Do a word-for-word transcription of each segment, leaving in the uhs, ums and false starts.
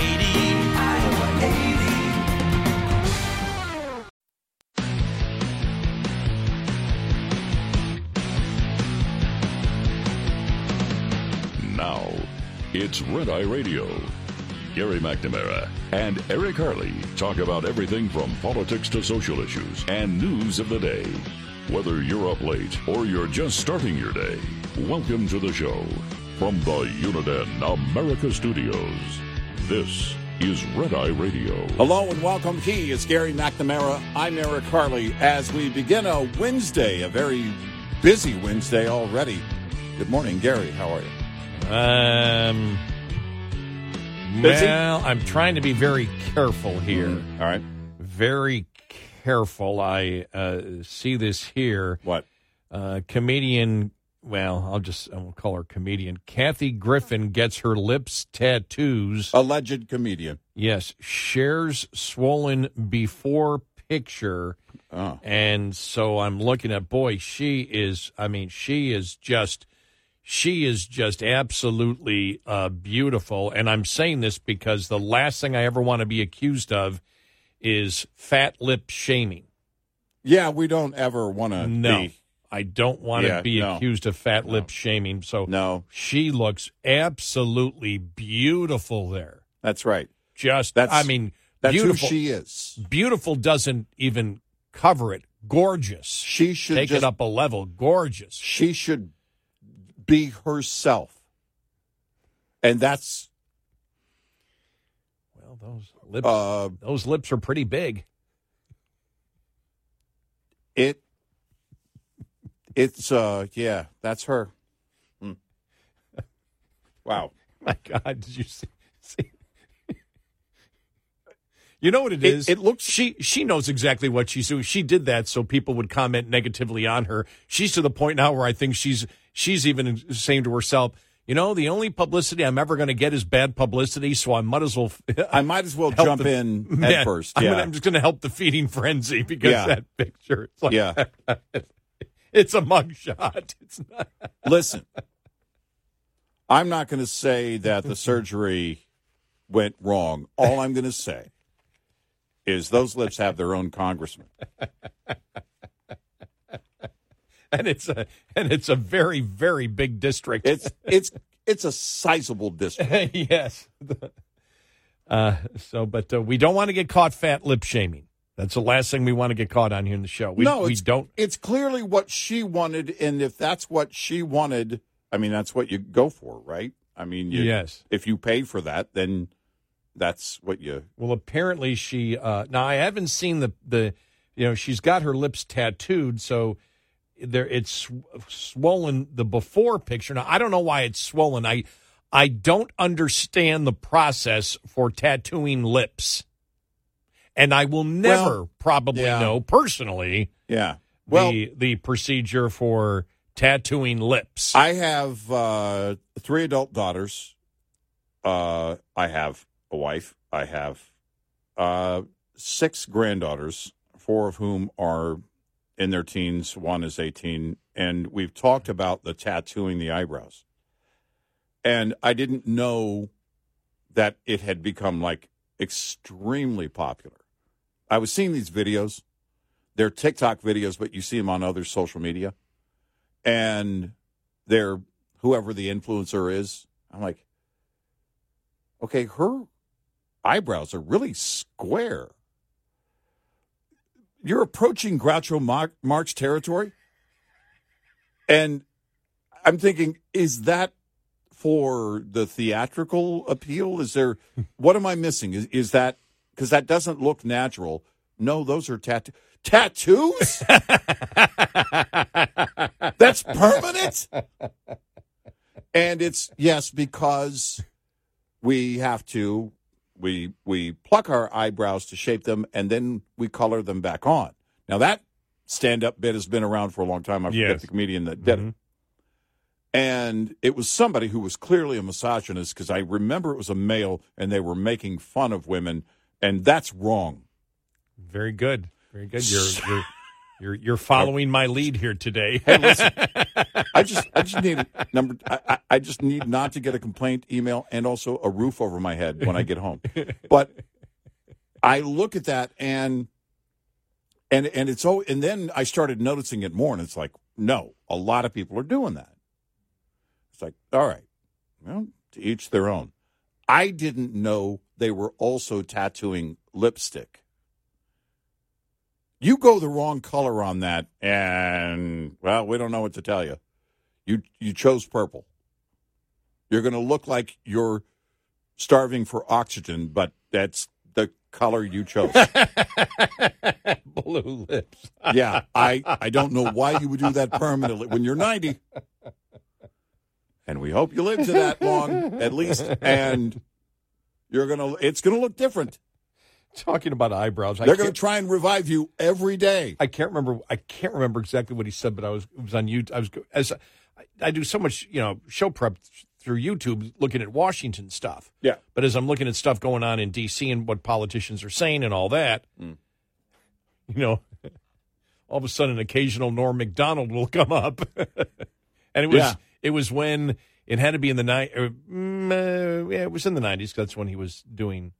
eighty. It's Red Eye Radio. Gary McNamara and Eric Harley talk about everything from politics to social issues and news of the day. Whether you're up late or you're just starting your day, welcome to the show. From the Uniden America Studios, this is Red Eye Radio. Hello and welcome. He is Gary McNamara. I'm Eric Harley. As we begin a Wednesday, a very busy Wednesday already. Good morning, Gary. How are you? Um. Busy? Well, I'm trying to be very careful here. Mm-hmm. All right. Very careful. I uh, see this here. What? Uh, comedian, well, I'll just I'll call her comedian. Kathy Griffin gets her lips tattoos. Alleged comedian. Yes. Shares swollen before picture. Oh. And so I'm looking at, boy, she is, I mean, she is just... She is just absolutely uh, beautiful, and I'm saying this because the last thing I ever want to be accused of is fat lip shaming. Yeah, we don't ever want to No, be. I don't want yeah, to be no. accused of fat no. lip shaming. So no. She looks absolutely beautiful there. That's right. Just, that's, I mean, that's beautiful. Who she is. Beautiful doesn't even cover it. Gorgeous. She should Take just, it up a level. Gorgeous. She should be herself, and that's well. Those lips, uh, those lips are pretty big. It, it's uh, yeah, that's her. Mm. Wow, my God, did you see? see? You know what it is? It, it looks she she knows exactly what she's doing. She did that so people would comment negatively on her. She's to the point now where I think she's. She's even saying to herself, you know, the only publicity I'm ever going to get is bad publicity, so I might as well... I might as well jump the, in head man, first. Yeah. I mean, I'm just going to help the feeding frenzy because yeah. that picture, it's like... Yeah. It's a mugshot. It's not... Listen, I'm not going to say that the surgery went wrong. All I'm going to say is those lips have their own congressman. And it's a and it's a very, very big district. It's it's it's a sizable district. Yes. Uh, so, but uh, we don't want to get caught fat lip shaming. That's the last thing we want to get caught on here in the show. We, no, we it's, don't. It's clearly what she wanted, and if that's what she wanted, I mean, that's what you go for, right? I mean, you, yes. If you pay for that, then that's what you. Well, apparently she. Uh, now I haven't seen the the. You know, she's got her lips tattooed, so. There, it's swollen, the before picture. Now, I don't know why it's swollen. I I don't understand the process for tattooing lips. And I will never well, probably yeah. know personally yeah. well, the, the procedure for tattooing lips. I have uh, three adult daughters. Uh, I have a wife. I have uh, six granddaughters, four of whom are... in their teens, one is eighteen, and we've talked about the tattooing the eyebrows. And I didn't know that it had become, like, extremely popular. I was seeing these videos. They're TikTok videos, but you see them on other social media. And they're whoever the influencer is. I'm like, okay, her eyebrows are really square. you're approaching Groucho Marx territory. And I'm thinking, is that for the theatrical appeal? Is there, what am I missing? Is, is that, because that doesn't look natural. No, those are tattoos. Tattoos? That's permanent? And it's, yes, because we have to, we we pluck our eyebrows to shape them, and then we color them back on. Now, that stand-up bit has been around for a long time. I forget yes. the comedian that did mm-hmm. it. And it was somebody who was clearly a misogynist, because I remember it was a male, and they were making fun of women, and that's wrong. Very good. Very good. You're you're you're, you're following my lead here today. Hey, listen, I just I just need number. I, I just need not to get a complaint email and also a roof over my head when I get home. But I look at that and and and it's oh, and then I started noticing it more, and it's like, no, a lot of people are doing that. It's like, all right, well, to each their own. I didn't know they were also tattooing lipstick. You go the wrong color on that, and, well, we don't know what to tell you. You you chose purple. You're going to look like you're starving for oxygen, but that's the color you chose. Blue lips. Yeah, I, I don't know why you would do that permanently when you're ninety. And we hope you live to that long, at least. And you're gonna it's going to look different. Talking about eyebrows, they're going to try and revive you every day. I can't remember. I can't remember exactly what he said, but I was it was on YouTube. I was as I, I do so much, you know, show prep through YouTube, looking at Washington stuff. Yeah, but as I'm looking at stuff going on in D C and what politicians are saying and all that, mm. you know, all of a sudden, an occasional Norm MacDonald will come up, and it was yeah. it was when it had to be in the night. Uh, yeah, it was in the nineties. That's when he was doing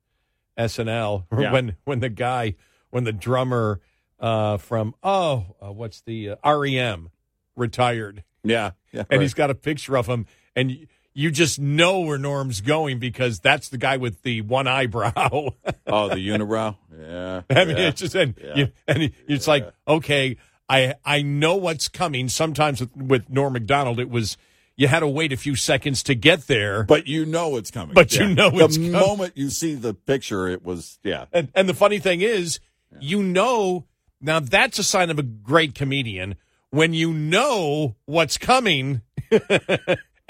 S N L, yeah. when when the guy, when the drummer uh, from, oh, uh, what's the, uh, R E M retired. Yeah. yeah and right. He's got a picture of him, and y- you just know where Norm's going, because that's the guy with the one eyebrow. Oh, the unibrow? Yeah. I mean, yeah, it's just, and, yeah. you, and it, it's yeah. like, okay, I I know what's coming. Sometimes with, with Norm MacDonald, it was, you had to wait a few seconds to get there. But you know it's coming. But yeah. you know it's coming. The moment you see the picture, it was, yeah. And, and the funny thing is, yeah. you know, now that's a sign of a great comedian. When you know what's coming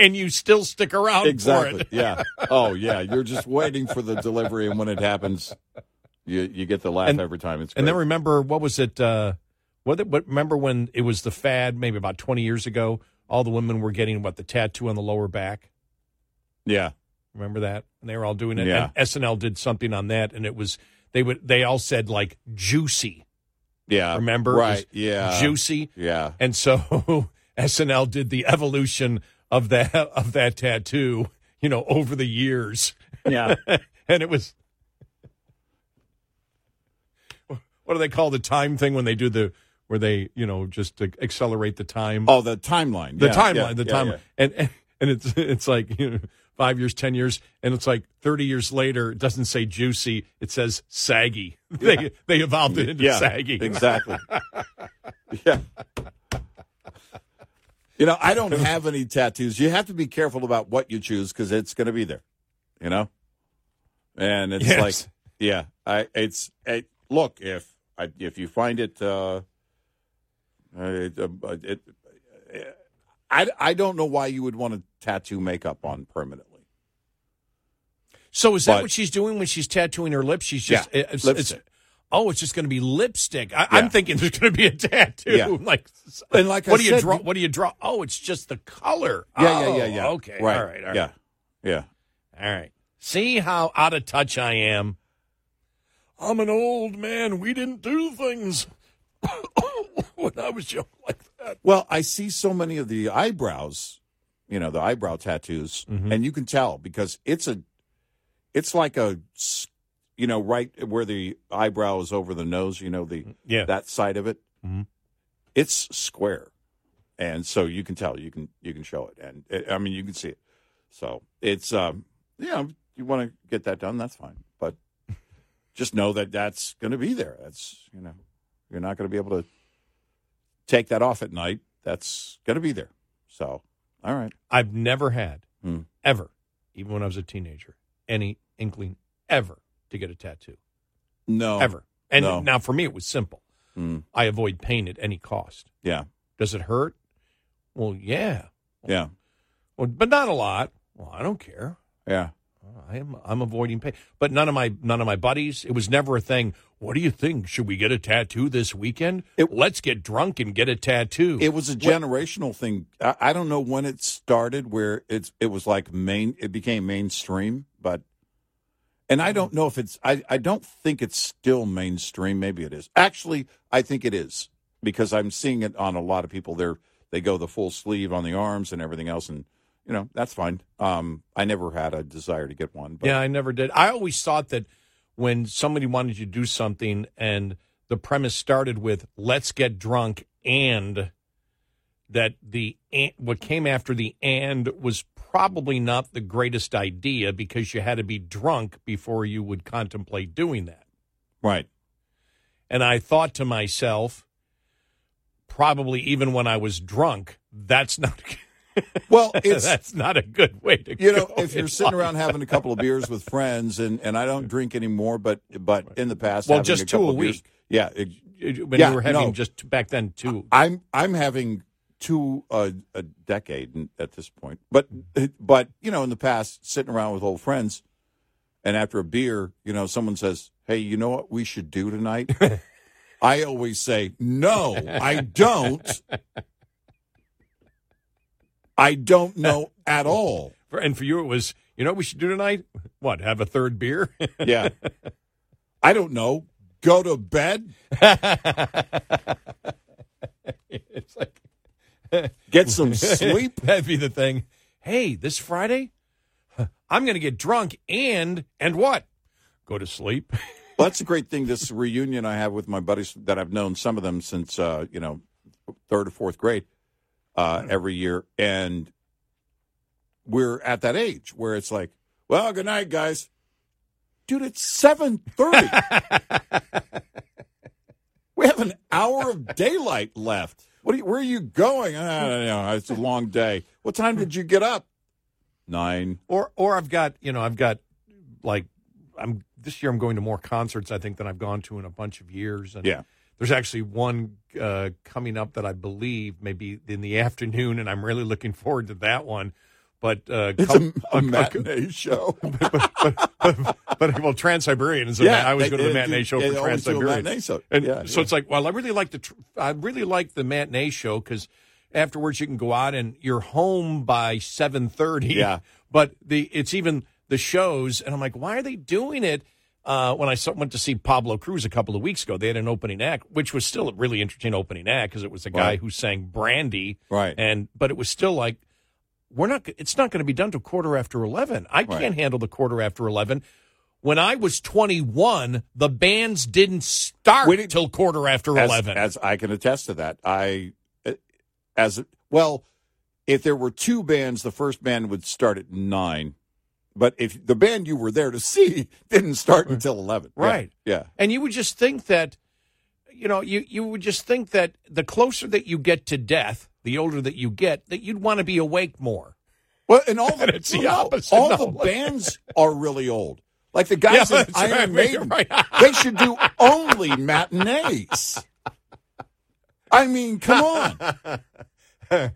and you still stick around exactly. for it. Yeah. Oh, yeah. You're just waiting for the delivery. And when it happens, you you get the laugh and, every time. It's great. And then remember, what was it? Uh, what, what remember when it was the fad, maybe about twenty years ago? All the women were getting, what, the tattoo on the lower back? Yeah. Remember that? And they were all doing it. Yeah. And S N L did something on that, and it was, they would they all said, like, juicy. Yeah. Remember? Right, yeah. Juicy. Yeah. And so S N L did the evolution of that, of that tattoo, you know, over the years. Yeah. And it was, what do they call the time thing when they do the, where they, you know, just to accelerate the time. Oh, the timeline. The yeah, timeline. Yeah, the yeah, timeline. Yeah. And, and and it's it's like, you know, five years, ten years, and it's like thirty years later, it doesn't say juicy, it says saggy. Yeah. They they evolved it into yeah, saggy. Exactly. Yeah. You know, I don't have any tattoos. You have to be careful about what you choose, because it's going to be there, you know? And it's yes. like, yeah, I it's, I, look, if I, if you find it... Uh, It, it, it, I, I don't know why you would want to tattoo makeup on permanently. So is that but, what she's doing when she's tattooing her lips? She's just yeah, it's, lipstick. It's, oh, it's just going to be lipstick. I, yeah. I'm thinking there's going to be a tattoo. Yeah. Like, and like, what I do said, you draw? What do you draw? Oh, it's just the color. Yeah, oh, yeah, yeah, yeah. Okay, right. all right, all right. Yeah, yeah. All right. See how out of touch I am. I'm an old man. We didn't do things when I was young like that. Well, I see so many of the eyebrows, you know, the eyebrow tattoos, mm-hmm. and you can tell, because it's a, it's like a, you know, right where the eyebrow is over the nose, you know, the yeah. that side of it, mm-hmm. it's square, and so you can tell, you can you can show it, and it, I mean you can see it. So it's, um, yeah, you want to get that done, that's fine, but just know that that's going to be there. That's you know. You're not going to be able to take that off at night. That's going to be there. So, all right. I've never had, hmm. ever, even when I was a teenager, any inkling ever to get a tattoo. No. Ever. And no. Now, for me, it was simple. Mm. I avoid pain at any cost. Yeah. Does it hurt? Well, yeah. Well, yeah. Well, but not a lot. Well, I don't care. Yeah. I am, I'm avoiding pain. But none of my none of my buddies, it was never a thing. What do you think? Should we get a tattoo this weekend? It, Let's get drunk and get a tattoo. It was a generational what? thing. I, I don't know when it started where it's it was like main. It became mainstream, but. And I don't know if it's, I, I don't think it's still mainstream. Maybe it is. Actually, I think it is because I'm seeing it on a lot of people. They're, they go the full sleeve on the arms and everything else. And, you know, that's fine. Um, I never had a desire to get one. But. Yeah, I never did. I always thought that when somebody wanted you to do something and the premise started with let's get drunk and that the what came after the and was probably not the greatest idea because you had to be drunk before you would contemplate doing that. Right. And I thought to myself, probably even when I was drunk, that's not well, it's, that's not a good way to you go. You know, if you're sitting life. around having a couple of beers with friends, and, and I don't drink anymore, but but in the past, well, just a two a week. Beers, yeah, it, it, when yeah, you were having no, just back then two. I'm I'm having. To a, a decade at this point, but but you know, in the past, sitting around with old friends, and after a beer, you know, someone says, "Hey, you know what we should do tonight?" I always say, "No, I don't. I don't know at all." And for you, it was, you know, what we should do tonight. What? Have a third beer? Yeah. I don't know. Go to bed. It's like. Get some sleep. That'd be the thing. Hey, this Friday, I'm going to get drunk and, and what? Go to sleep. Well, that's a great thing. This reunion I have with my buddies that I've known, some of them since, uh, you know, third or fourth grade uh, every year. And we're at that age where it's like, well, good night, guys. Dude, it's seven thirty. We have an hour of daylight left. What are you, where are you going? I don't know. It's a long day. What time did you get up? Nine. Or, or I've got, you know, I've got, like, I'm this year I'm going to more concerts, I think, than I've gone to in a bunch of years. And yeah. There's actually one uh, coming up that I believe maybe in the afternoon, and I'm really looking forward to that one. But uh, it's com- a, a matinee a, show. But, but, but, but, but well, Trans-Siberian is a yeah, ma- I always they, go to the matinee do, show for Trans-Siberian. Matinee show. And yeah, so yeah. It's like, well, I really like the tr- I really like the matinee show because afterwards you can go out and you're home by seven thirty. Yeah. But the it's even the shows, and I'm like, why are they doing it? Uh, when I went to see Pablo Cruz a couple of weeks ago, they had an opening act, which was still a really interesting opening act because it was a guy right. who sang Brandy, right? And but it was still like. We're not. It's not going to be done till quarter after eleven. I can't right. handle the quarter after eleven. When I was twenty-one, the bands didn't start didn't, till quarter after as, eleven. As I can attest to that, I as well. If there were two bands, the first band would start at nine. But if the band you were there to see didn't start until eleven, right? Yeah, yeah. And you would just think that, you know, you you would just think that the closer that you get to death. The older that you get, that you'd want to be awake more. Well, and all the, and it's the no, opposite. All no. the bands are really old. Like the guys yeah, in Iron right, Maiden, right. They should do only matinees. I mean, come on.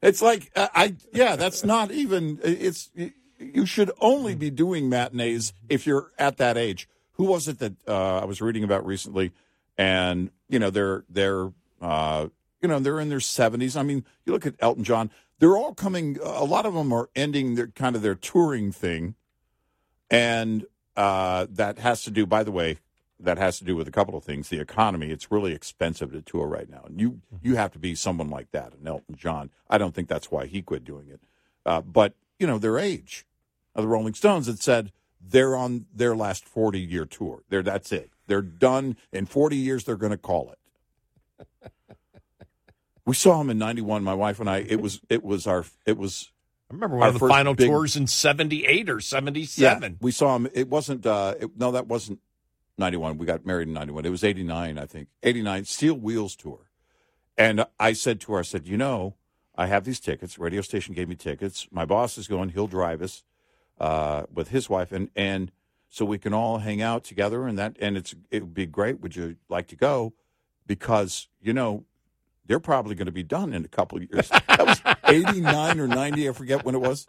It's like, uh, I yeah, that's not even, it's you should only be doing matinees if you're at that age. Who was it that uh, I was reading about recently? And, you know, they're, they're, uh, you know, they're in their seventies. I mean, you look at Elton John. They're all coming. A lot of them are ending their kind of their touring thing, and uh, that has to do. By the way, that has to do with a couple of things. The economy. It's really expensive to tour right now, and you you have to be someone like that. And Elton John. I don't think that's why he quit doing it. Uh, but you know, their age. Now, the Rolling Stones had said they're on their last forty-year tour. They're that's it. They're done. In forty years, they're going to call it. We saw him in ninety-one, my wife and I. It was it was our it was. I remember one of the final big, tours in seventy-eight or seventy-seven. Yeah, we saw him. It wasn't. Uh, it, no, that wasn't ninety-one. We got married in ninety-one. It was eighty-nine, I think. eighty-nine, Steel Wheels Tour. And I said to her, I said, you know, I have these tickets. Radio station gave me tickets. My boss is going. He'll drive us uh, with his wife. And, and so we can all hang out together. And that and it's it would be great. Would you like to go? Because, you know, they're probably going to be done in a couple of years. That was eighty-nine or ninety. I forget when it was.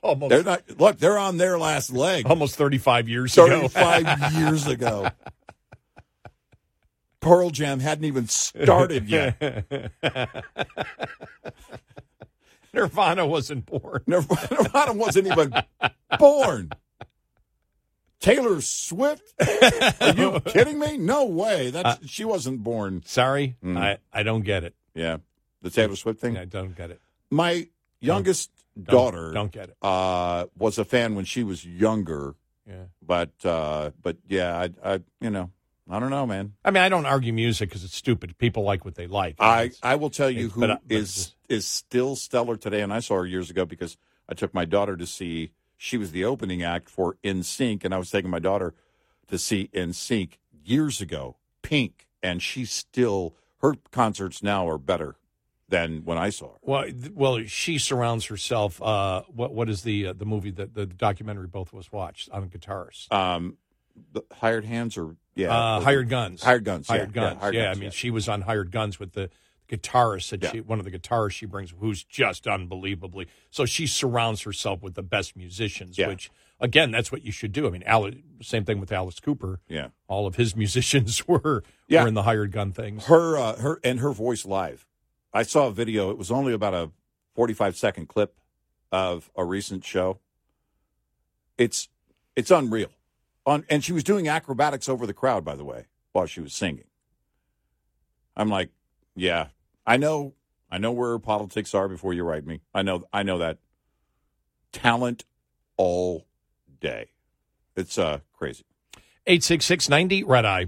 Almost. They're not, look, they're on their last leg. Almost thirty-five years ago. thirty-five years ago. Pearl Jam hadn't even started yet. Nirvana wasn't born. Nirvana wasn't even born. Taylor Swift? Are you kidding me? No way. That's uh, she wasn't born. Sorry, mm. I, I don't get it. Yeah, the Taylor Swift thing? I don't get it. My youngest don't, daughter don't, don't get it. Uh, was a fan when she was younger. Yeah, but uh, but yeah, I, I you know I don't know, man. I mean, I don't argue music because it's stupid. People like what they like. I, I will tell you who but, but is is still stellar today, and I saw her years ago because I took my daughter to see. She was the opening act for N Sync, and I was taking my daughter to see N Sync years ago, Pink, and she's still, her concerts now are better than when I saw her. Well, well, she surrounds herself, uh, what what is the uh, the movie, that the documentary both of us watched on guitarists? Um, the Hired Hands or, yeah. Uh, or, Hired Guns. Hired Guns, Hired yeah, Guns, yeah. Hired yeah guns, I mean, yeah. She was on Hired Guns with the guitarist that yeah. she, one of the guitarists she brings, who's just unbelievably. So she surrounds herself with the best musicians, yeah. which again, that's what you should do. I mean, Alice, same thing with Alice Cooper. Yeah, all of his musicians were yeah. were in the Hired Gun things. Her uh, her and her voice live. I saw a video. It was only about a forty-five second clip of a recent show. It's it's unreal. On and she was doing acrobatics over the crowd, by the way, while she was singing. I'm like, yeah. I know I know where politics are before you write me. I know I know that. Talent all day. It's uh, crazy. eight six six ninety Red Eye.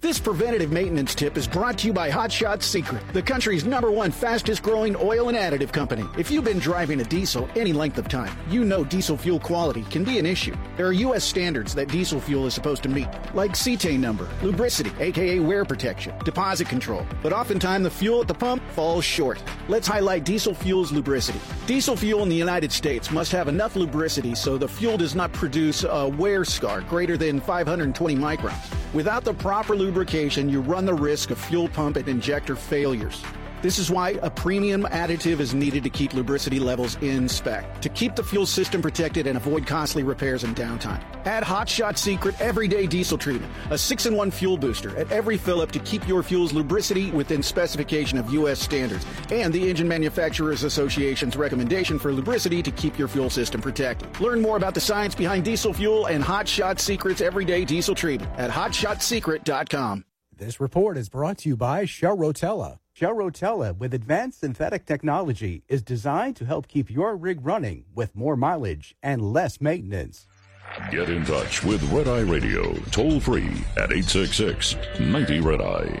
This preventative maintenance tip is brought to you by Hot Shot Secret, the country's number one fastest growing oil and additive company. If you've been driving a diesel any length of time, you know diesel fuel quality can be an issue. There are U S standards that diesel fuel is supposed to meet, like cetane number, lubricity, aka wear protection, deposit control. But oftentimes the fuel at the pump falls short. Let's highlight diesel fuel's lubricity. Diesel fuel in the United States must have enough lubricity so the fuel does not produce a wear scar greater than five hundred twenty microns. Without the proper lubricity, lubrication, you run the risk of fuel pump and injector failures. This is why a premium additive is needed to keep lubricity levels in spec, to keep the fuel system protected and avoid costly repairs and downtime. Add Hot Shot Secret Everyday Diesel Treatment, a six in one fuel booster at every fill-up to keep your fuel's lubricity within specification of U S standards and the Engine Manufacturers Association's recommendation for lubricity to keep your fuel system protected. Learn more about the science behind diesel fuel and Hot Shot Secret's Everyday Diesel Treatment at hot shot secret dot com. This report is brought to you by Shell Rotella. Shell Rotella, with advanced synthetic technology, is designed to help keep your rig running with more mileage and less maintenance. Get in touch with Red Eye Radio, toll free at eight six six ninety red eye.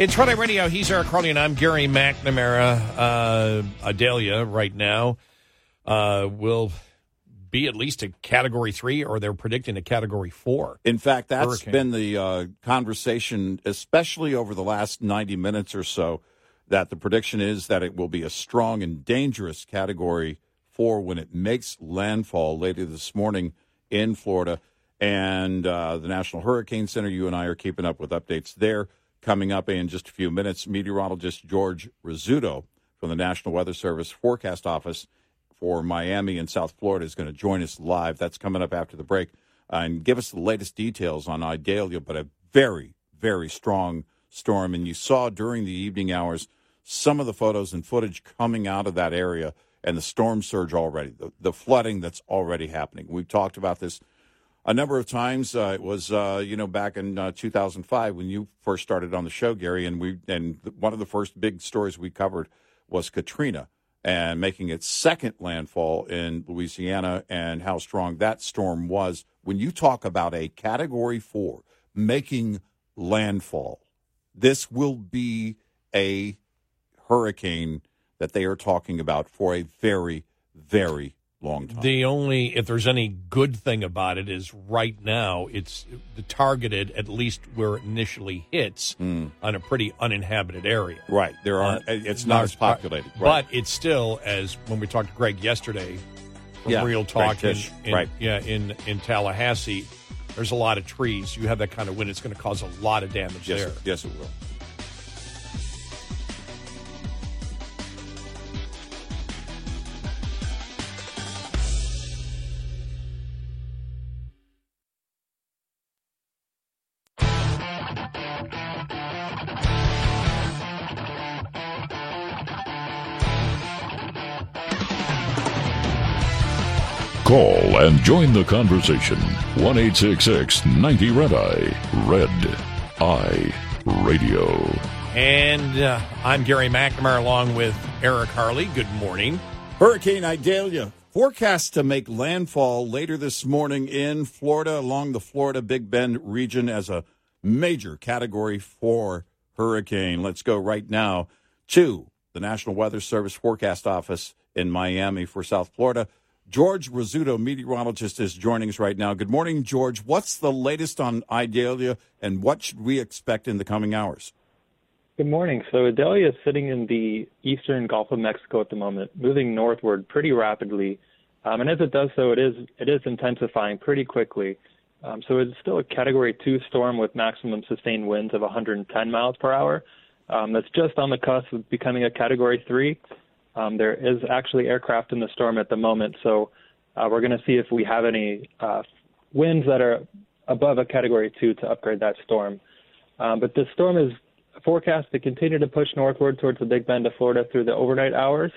It's Friday Radio. He's Eric Carly, and I'm Gary McNamara. Uh, Idalia right now uh, will be at least a Category three, or they're predicting a Category four. In fact, that's hurricane. been the uh, conversation, especially over the last ninety minutes or so, that the prediction is that it will be a strong and dangerous Category four when it makes landfall later this morning in Florida. And uh, the National Hurricane Center, you and I are keeping up with updates there. Coming up in just a few minutes, meteorologist George Rizzuto from the National Weather Service Forecast Office for Miami and South Florida is going to join us live. That's coming up after the break. Uh, and give us the latest details on Idalia, but a very, very strong storm. And you saw during the evening hours some of the photos and footage coming out of that area and the storm surge already, the, the flooding that's already happening. We've talked about this a number of times. Uh, it was, uh, you know, back in uh, two thousand five when you first started on the show, Gary, and we and one of the first big stories we covered was Katrina and making its second landfall in Louisiana and how strong that storm was. When you talk about a Category four making landfall, this will be a hurricane that they are talking about for a very, very long time. The only, if there's any good thing about it, is right now it's targeted at least where it initially hits mm. on a pretty uninhabited area. Right. There are. Uh, it's not as populated. Right. But it's still, as when we talked to Greg yesterday from yeah, Real Talk, in, in, right. yeah, in, in Tallahassee, there's a lot of trees. You have that kind of wind, it's going to cause a lot of damage yes, there. It, yes, it will. Call and join the conversation. one eight six six ninety R E D E Y E. Red Eye Radio. And uh, I'm Gary McNamara along with Eric Harley. Good morning. Hurricane Idalia forecast to make landfall later this morning in Florida along the Florida Big Bend region as a major Category four hurricane. Let's go right now to the National Weather Service Forecast Office in Miami for South Florida. George Rizzuto, meteorologist, is joining us right now. Good morning, George. What's the latest on Idalia, and what should we expect in the coming hours? Good morning. So Idalia is sitting in the eastern Gulf of Mexico at the moment, moving northward pretty rapidly. Um, and as it does so, it is it is intensifying pretty quickly. Um, so it's still a Category two storm with maximum sustained winds of one hundred ten miles per hour. Um, that's just on the cusp of becoming a Category three. Um, there is actually aircraft in the storm at the moment, so uh, we're going to see if we have any uh, winds that are above a Category two to upgrade that storm. Um, but this storm is forecast to continue to push northward towards the Big Bend of Florida through the overnight hours,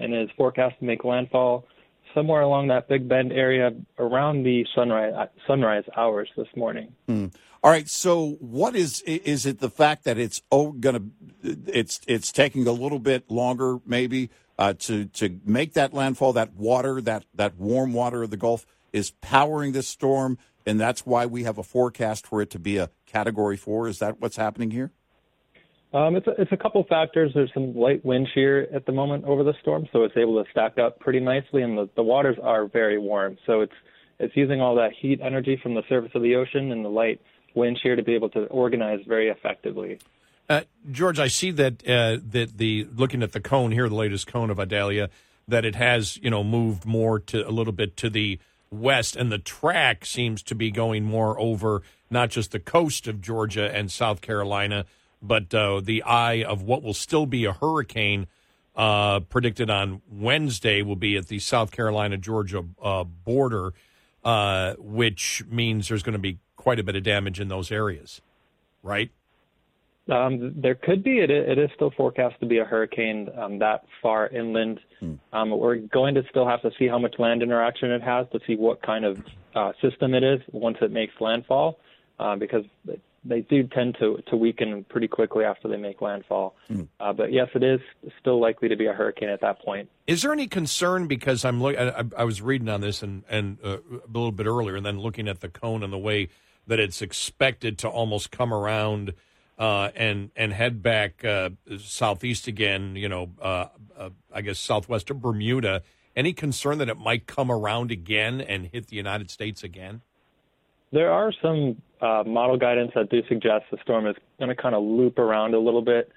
and is forecast to make landfall somewhere along that Big Bend area around the sunrise sunrise hours this morning. Mm. All right. So, what is is it the fact that it's oh, going to it's it's taking a little bit longer, maybe uh, to to make that landfall? That water, that that warm water of the Gulf, is powering this storm, and that's why we have a forecast for it to be a Category four. Is that what's happening here? Um, it's a, it's a couple factors. There's some light wind shear at the moment over the storm, so it's able to stack up pretty nicely, and the, the waters are very warm. So it's it's using all that heat energy from the surface of the ocean and the light wind shear to be able to organize very effectively. Uh, George, I see that uh, that the looking at the cone here, the latest cone of Idalia, that it has you know moved more to a little bit to the west, and the track seems to be going more over not just the coast of Georgia and South Carolina, but uh, the eye of what will still be a hurricane uh, predicted on Wednesday will be at the South Carolina-Georgia uh, border, uh, which means there's going to be quite a bit of damage in those areas, right? Um, there could be. It, it is still forecast to be a hurricane um, that far inland. Mm. Um, we're going to still have to see how much land interaction it has to see what kind of uh, system it is once it makes landfall, uh, because they, they do tend to, to weaken pretty quickly after they make landfall. Mm. Uh, but, yes, it is still likely to be a hurricane at that point. Is there any concern? Because I'm look, I, I was reading on this and, and uh, a little bit earlier and then looking at the cone and the way that it's expected to almost come around – Uh, and and head back uh, southeast again, you know, uh, uh, I guess southwest of Bermuda. Any concern that it might come around again and hit the United States again? There are some uh, model guidance that do suggest the storm is going to kind of loop around a little bit,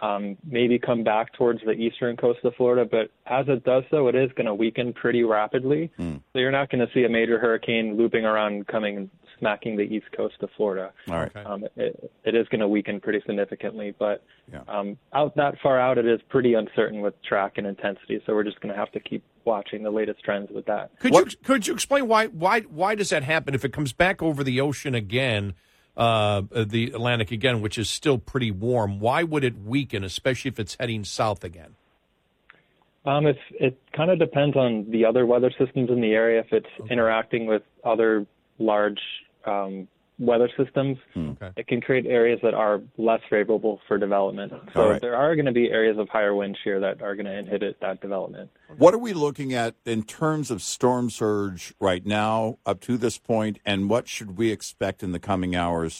um, maybe come back towards the eastern coast of Florida. But as it does so, it is going to weaken pretty rapidly. Mm. So you're not going to see a major hurricane looping around coming smacking the east coast of Florida. All right. Um, it, it is going to weaken pretty significantly, but yeah. um, out that far out, it is pretty uncertain with track and intensity. So we're just going to have to keep watching the latest trends with that. Could what? you could you explain why why why does that happen if it comes back over the ocean again, uh, the Atlantic again, which is still pretty warm? Why would it weaken, especially if it's heading south again? Um, it's, it kind of depends on the other weather systems in the area. If it's okay. interacting with other large Um, weather systems, okay. it can create areas that are less favorable for development. So right. there are going to be areas of higher wind shear that are going to inhibit that development. What are we looking at in terms of storm surge right now up to this point, and what should we expect in the coming hours?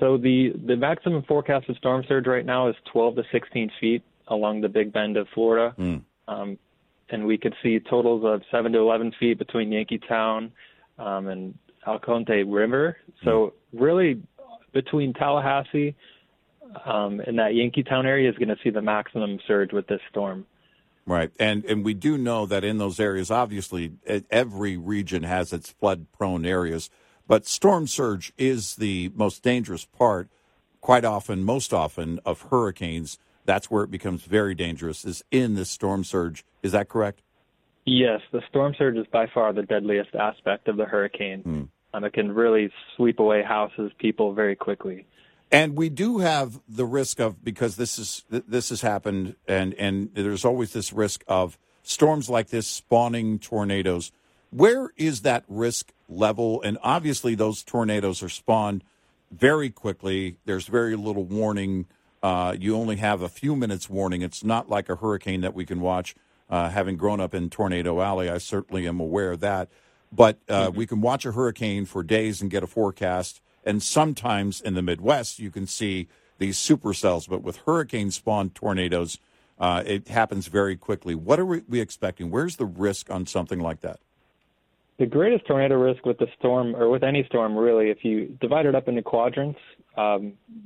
So the, the maximum forecasted storm surge right now is twelve to sixteen feet along the Big Bend of Florida. Mm. Um, and we could see totals of seven to eleven feet between Yankee Town Um, and Alconte River. So really between Tallahassee um, and that Yankee Town area is going to see the maximum surge with this storm. Right. And and we do know that in those areas, obviously, every region has its flood-prone areas. But storm surge is the most dangerous part, quite often, most often, of hurricanes. That's where it becomes very dangerous, is in this storm surge. Is that correct? Yes, the storm surge is by far the deadliest aspect of the hurricane. Mm. Um, it can really sweep away houses, people very quickly. And we do have the risk of, because this is this has happened, and, and there's always this risk of storms like this spawning tornadoes. Where is that risk level? And obviously those tornadoes are spawned very quickly. There's very little warning. Uh, you only have a few minutes warning. It's not like a hurricane that we can watch. Uh, having grown up in Tornado Alley, I certainly am aware of that. But uh, mm-hmm. we can watch a hurricane for days and get a forecast. And sometimes in the Midwest, you can see these supercells. But with hurricane-spawned tornadoes, uh, it happens very quickly. What are we, we expecting? Where's the risk on something like that? The greatest tornado risk with the storm, or with any storm, really, if you divide it up into quadrants, um,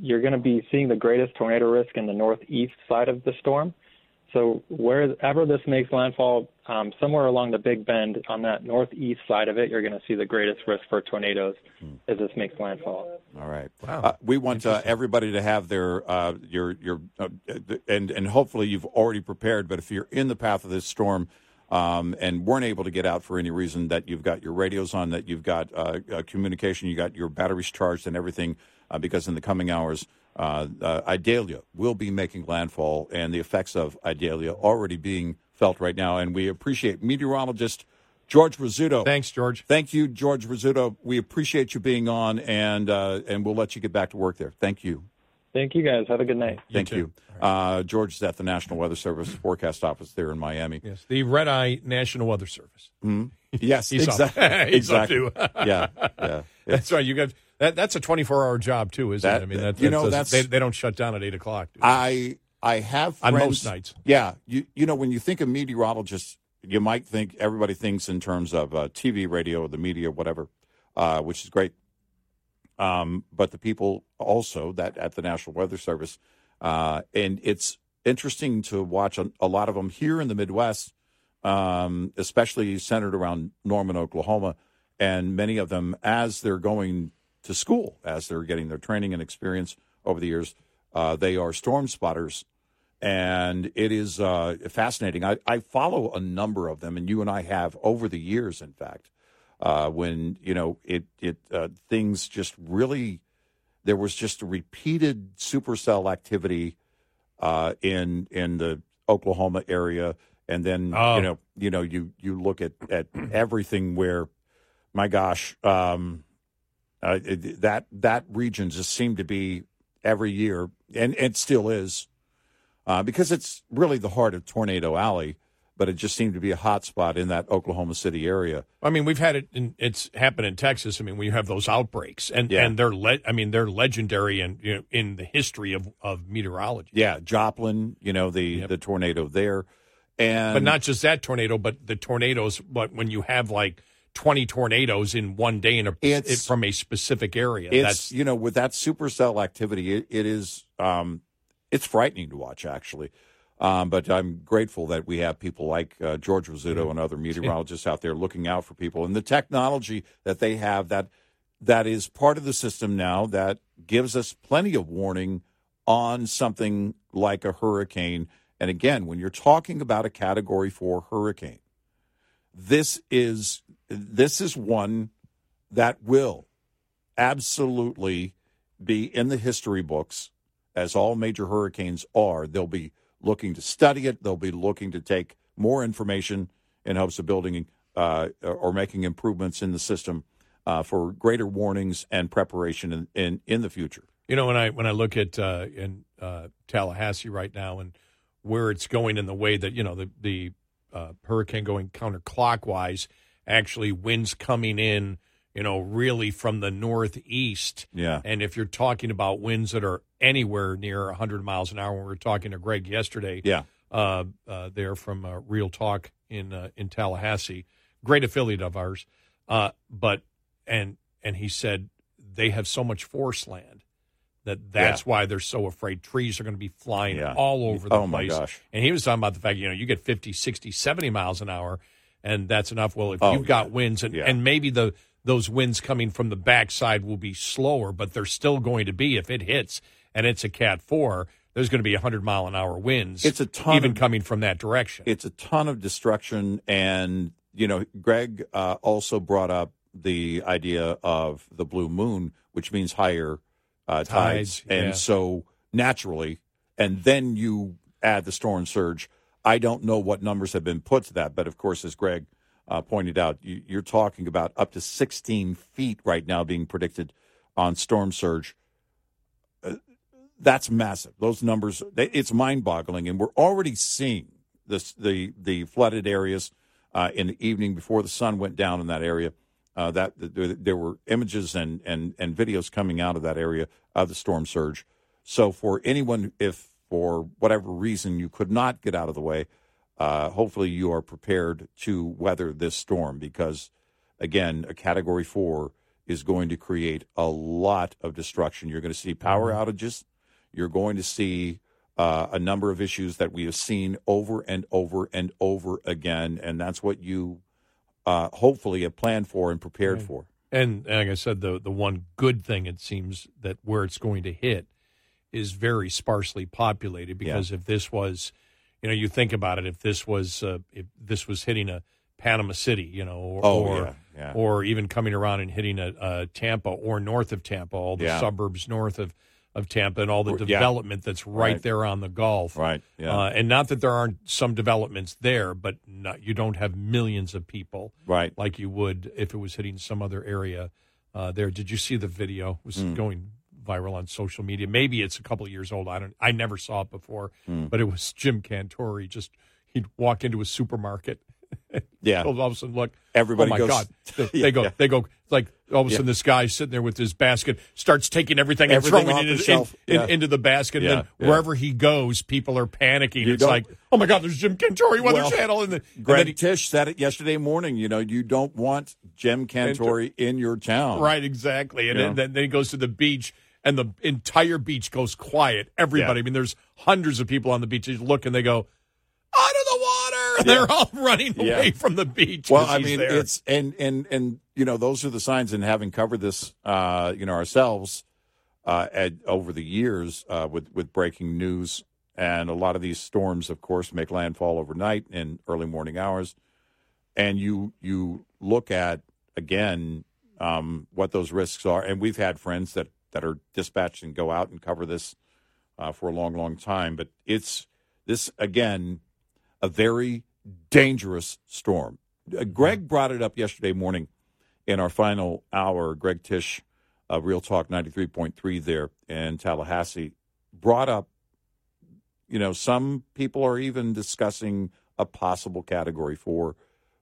you're going to be seeing the greatest tornado risk in the northeast side of the storm. So wherever this makes landfall, um, somewhere along the Big Bend on that northeast side of it, you're going to see the greatest risk for tornadoes mm. as this makes landfall. All right. Wow. Uh, we want uh, everybody to have their uh, your your uh, and and hopefully you've already prepared. But if you're in the path of this storm um, and weren't able to get out for any reason, that you've got your radios on, that you've got uh, uh, communication, you got your batteries charged and everything, uh, because in the coming hours. Uh, uh, Idalia will be making landfall, and the effects of Idalia already being felt right now. And we appreciate meteorologist George Rizzuto. Thanks, George. Thank you, George Rizzuto. We appreciate you being on, and uh, and we'll let you get back to work there. Thank you. Thank you, guys. Have a good night. You Thank too. you. Right. Uh, George is at the National Weather Service forecast office there in Miami. Yes, the Red Eye National Weather Service. Mm-hmm. Yes, he's exactly. Up. he's exactly. Up too. yeah, yeah. That's right. You guys. That, that's a twenty-four hour job, too, isn't that, it? I mean, that, you know, that's, they, they don't shut down at eight o'clock. I, I have friends. On most nights. Yeah. You you know, when you think of meteorologists, you might think everybody thinks in terms of uh, T V, radio, or the media, whatever, uh, which is great. Um, but the people also that at the National Weather Service, uh, and it's interesting to watch a, a lot of them here in the Midwest um, especially centered around Norman, Oklahoma, and many of them, as they're going to school, as they're getting their training and experience over the years, uh, they are storm spotters. And it is uh, fascinating. I, I follow a number of them, and you and I have over the years, in fact, uh, when, you know, it, it uh, things just really, there was just a repeated supercell activity uh, in in the Oklahoma area. And then, oh. you know, you know, you, you look at, at everything where, my gosh, um, uh, it, that that region just seemed to be every year, and it still is. Uh, because it's really the heart of Tornado Alley, but it just seemed to be a hot spot in that Oklahoma City area. I mean, we've had it; in, it's happened in Texas. I mean, we have those outbreaks, and yeah. and they're le- I mean, they're legendary in you know, in the history of, of meteorology. Yeah, Joplin, you know the, yep. the tornado there, and but not just that tornado, but the tornadoes. But when you have like twenty tornadoes in one day in a it, from a specific area, it's that's, you know with that supercell activity, it, it is. Um, It's frightening to watch, actually, um, but I'm grateful that we have people like uh, George Rizzuto and other meteorologists out there looking out for people, and the technology that they have that that is part of the system now that gives us plenty of warning on something like a hurricane. And again, when you're talking about a Category Four hurricane, this is this is one that will absolutely be in the history books. As all major hurricanes are, they'll be looking to study it. They'll be looking to take more information in hopes of building uh, or making improvements in the system uh, for greater warnings and preparation in, in, in the future. You know, when I when I look at uh, in uh, Tallahassee right now and where it's going in the way that, you know, the, the uh, hurricane going counterclockwise, actually winds coming in, you know, really from the northeast. Yeah. And if you're talking about winds that are anywhere near one hundred miles an hour, when we were talking to Greg yesterday, yeah. uh, uh, there from uh, Real Talk in uh, in Tallahassee, great affiliate of ours, uh, but and and he said they have so much forest land that that's yeah. why they're so afraid. Trees are going to be flying yeah. all over the oh place. Oh, my gosh. And he was talking about the fact, you know, you get fifty, sixty, seventy miles an hour, and that's enough. Well, if oh, you've got yeah. winds, and, yeah. and maybe the... those winds coming from the backside will be slower, but they're still going to be, if it hits and it's a Cat four, there's going to be one hundred mile an hour winds, it's a ton even of, coming from that direction. It's a ton of destruction. And, you know, Greg uh, also brought up the idea of the blue moon, which means higher uh, tides. tides. And yeah. so naturally, and then you add the storm surge. I don't know what numbers have been put to that, but of course, as Greg Uh, pointed out, you, you're talking about up to sixteen feet right now being predicted on storm surge. Uh, that's massive. Those numbers, they, it's mind-boggling, and we're already seeing this, the the flooded areas uh, in the evening before the sun went down in that area. Uh, that there, there were images and, and, and videos coming out of that area of the storm surge. So for anyone, if for whatever reason you could not get out of the way, Uh, hopefully you are prepared to weather this storm because, again, a Category four is going to create a lot of destruction. You're going to see power outages. You're going to see uh, a number of issues that we have seen over and over and over again, and that's what you uh, hopefully have planned for and prepared right. for. And, and like I said, the the one good thing, it seems, that where it's going to hit is very sparsely populated because yeah. if this was... You know, you think about it. If this was uh, if this was hitting a Panama City, you know, or oh, or, yeah, yeah. or even coming around and hitting a, a Tampa or north of Tampa, all the yeah. suburbs north of, of Tampa, and all the development yeah. that's right, right there on the Gulf, right? Yeah. Uh, and not that there aren't some developments there, but not, you don't have millions of people, right? Like you would if it was hitting some other area. Uh, there, did you see the video? It was mm. going viral on social media. Maybe it's a couple of years old. I don't. I never saw it before, mm. but it was Jim Cantore. Just he'd walk into a supermarket. Yeah. All of a sudden, look. Everybody. Oh my goes, God. They, yeah, they go. Yeah. They go. Like all of a sudden, yeah. this guy's sitting there with his basket, starts taking everything, everything and throwing it in, in, yeah. in, into the basket. Yeah. And then yeah. wherever he goes, people are panicking. You it's like, oh my God, there's Jim Cantore Weather well, Channel. And the Greg and he, Tisch said it yesterday morning. You know, you don't want Jim Cantore into, in your town. Right. Exactly. And yeah. then, then he goes to the beach. And the entire beach goes quiet. Everybody. Yeah. I mean, there's hundreds of people on the beach. You look and they go, out of the water. yeah. They're all running yeah. away from the beach. Well, I mean, there. it's and, and and you know, those are the signs. And having covered this, uh, you know, ourselves uh, at, over the years uh, with with breaking news, and a lot of these storms, of course, make landfall overnight and early morning hours. And you you look at again um, what those risks are. And we've had friends that that are dispatched and go out and cover this uh, for a long, long time. But it's this again. A very dangerous storm. Greg brought it up yesterday morning in our final hour. Greg Tisch of Real Talk ninety-three point three there in Tallahassee brought up, you know, some people are even discussing a possible Category four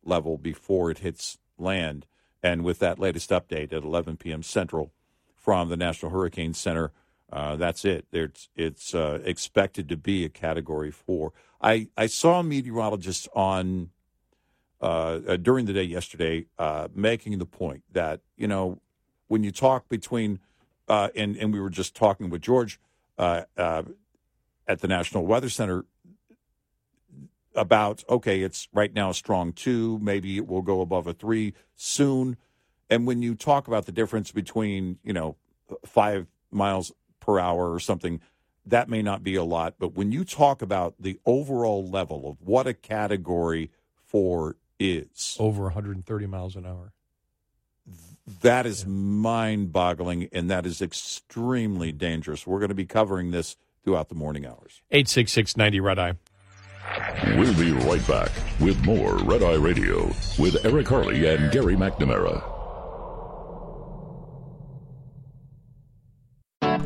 level before it hits land. And with that latest update at eleven p.m. Central from the National Hurricane Center, Uh, that's it. There's, it's uh, expected to be a Category four. I, I saw a meteorologist on uh, uh, during the day yesterday uh, making the point that, you know, when you talk between, uh, and, and we were just talking with George uh, uh, at the National Weather Center about, okay, it's right now a strong two, maybe it will go above a three soon. And when you talk about the difference between, you know, five miles per hour or something, that may not be a lot. But when you talk about the overall level of what a Category four is, over one hundred thirty miles an hour, that is yeah. mind-boggling, and that is extremely dangerous. We're going to be covering this throughout the morning hours. eight six six ninety Red Eye. We'll be right back with more Red Eye Radio with Eric Harley and Gary McNamara.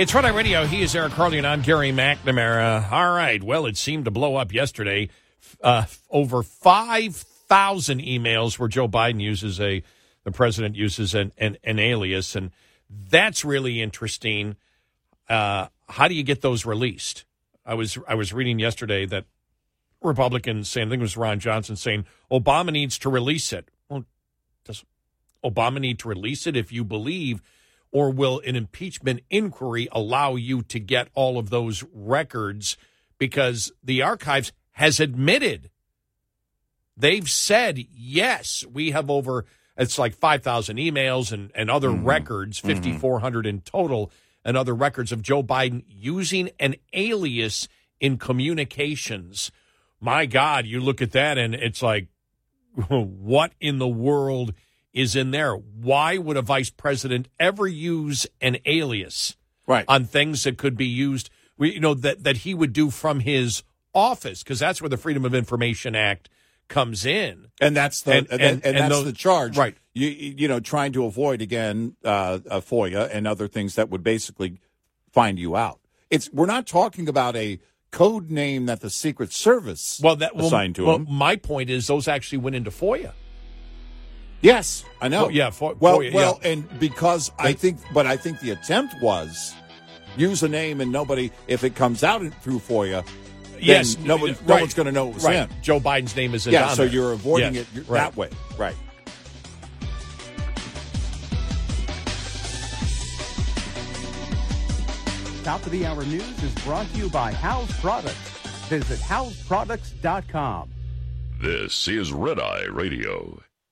It's Red Eye Radio. He is Eric Harley, and I'm Gary McNamara. All right. Well, it seemed to blow up yesterday. Uh, over five thousand emails where Joe Biden uses a, the president uses an, an, an alias, and that's really interesting. Uh, how do you get those released? I was I was reading yesterday that Republicans saying, I think it was Ron Johnson saying, Obama needs to release it. Well, does Obama need to release it if you believe? Or will an impeachment inquiry allow you to get all of those records? Because the archives has admitted, they've said, yes, we have over, it's like five thousand emails and, and other mm-hmm. records, fifty-four hundred mm-hmm. in total, and other records of Joe Biden using an alias in communications. My God, you look at that and it's like, what in the world is in there? Why would a vice president ever use an alias right. on things that could be used, you know, that, that he would do from his office? Because that's where the Freedom of Information Act comes in. And that's the, and, and, and, and that's those, the charge. Right. You, you know, trying to avoid, again, uh, a FOIA and other things that would basically find you out. It's We're not talking about a code name that the Secret Service well, that, assigned well, to him. Well, my point is those actually went into FOIA. Yes, I know. Well, yeah, for, well, for you, well, yeah. and because I think, but I think the attempt was use a name and nobody. If it comes out through FOIA, then yes, nobody, right. no one's going to know it was right. him. Joe Biden's name is in yeah. So there. You're avoiding yes. it you're, right. that way, right? Top of the hour news is brought to you by House Products. Visit house products dot com. This is Red Eye Radio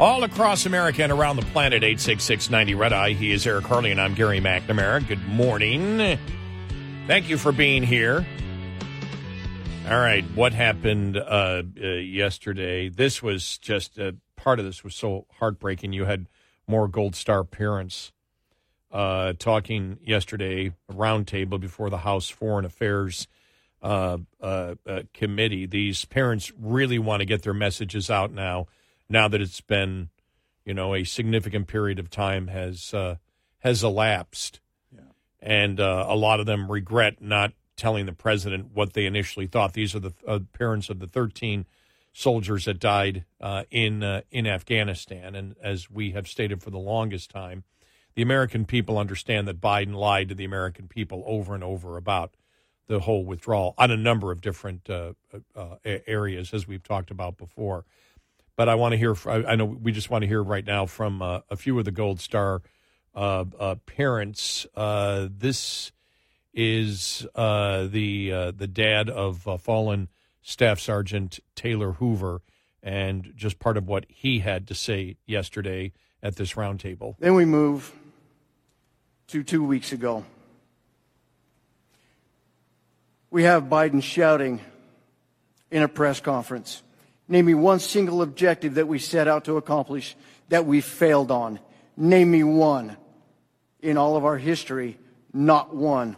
All across America and around the planet, eight six six ninety red eye. He is Eric Harley, and I'm Gary McNamara. Good morning. Thank you for being here. All right, what happened uh, uh, yesterday? This was just, uh, part of this was so heartbreaking. You had more Gold Star parents uh, talking yesterday, a roundtable before the House Foreign Affairs uh, uh, uh, Committee. These parents really want to get their messages out now. Now that it's been, you know, a significant period of time has uh, has elapsed, yeah. and uh, a lot of them regret not telling the president what they initially thought. These are the uh, parents of the thirteen soldiers that died uh, in uh, in Afghanistan, and as we have stated for the longest time, the American people understand that Biden lied to the American people over and over about the whole withdrawal on a number of different uh, uh, areas, as we've talked about before. But I want to hear, I know we just want to hear right now from uh, a few of the Gold Star uh, uh, parents. Uh, this is uh, the uh, the dad of uh, fallen Staff Sergeant Taylor Hoover, and just part of what he had to say yesterday at this roundtable. Then we move to two weeks ago. We have Biden shouting in a press conference, "Name me one single objective that we set out to accomplish that we failed on. Name me one. In all of our history, not one."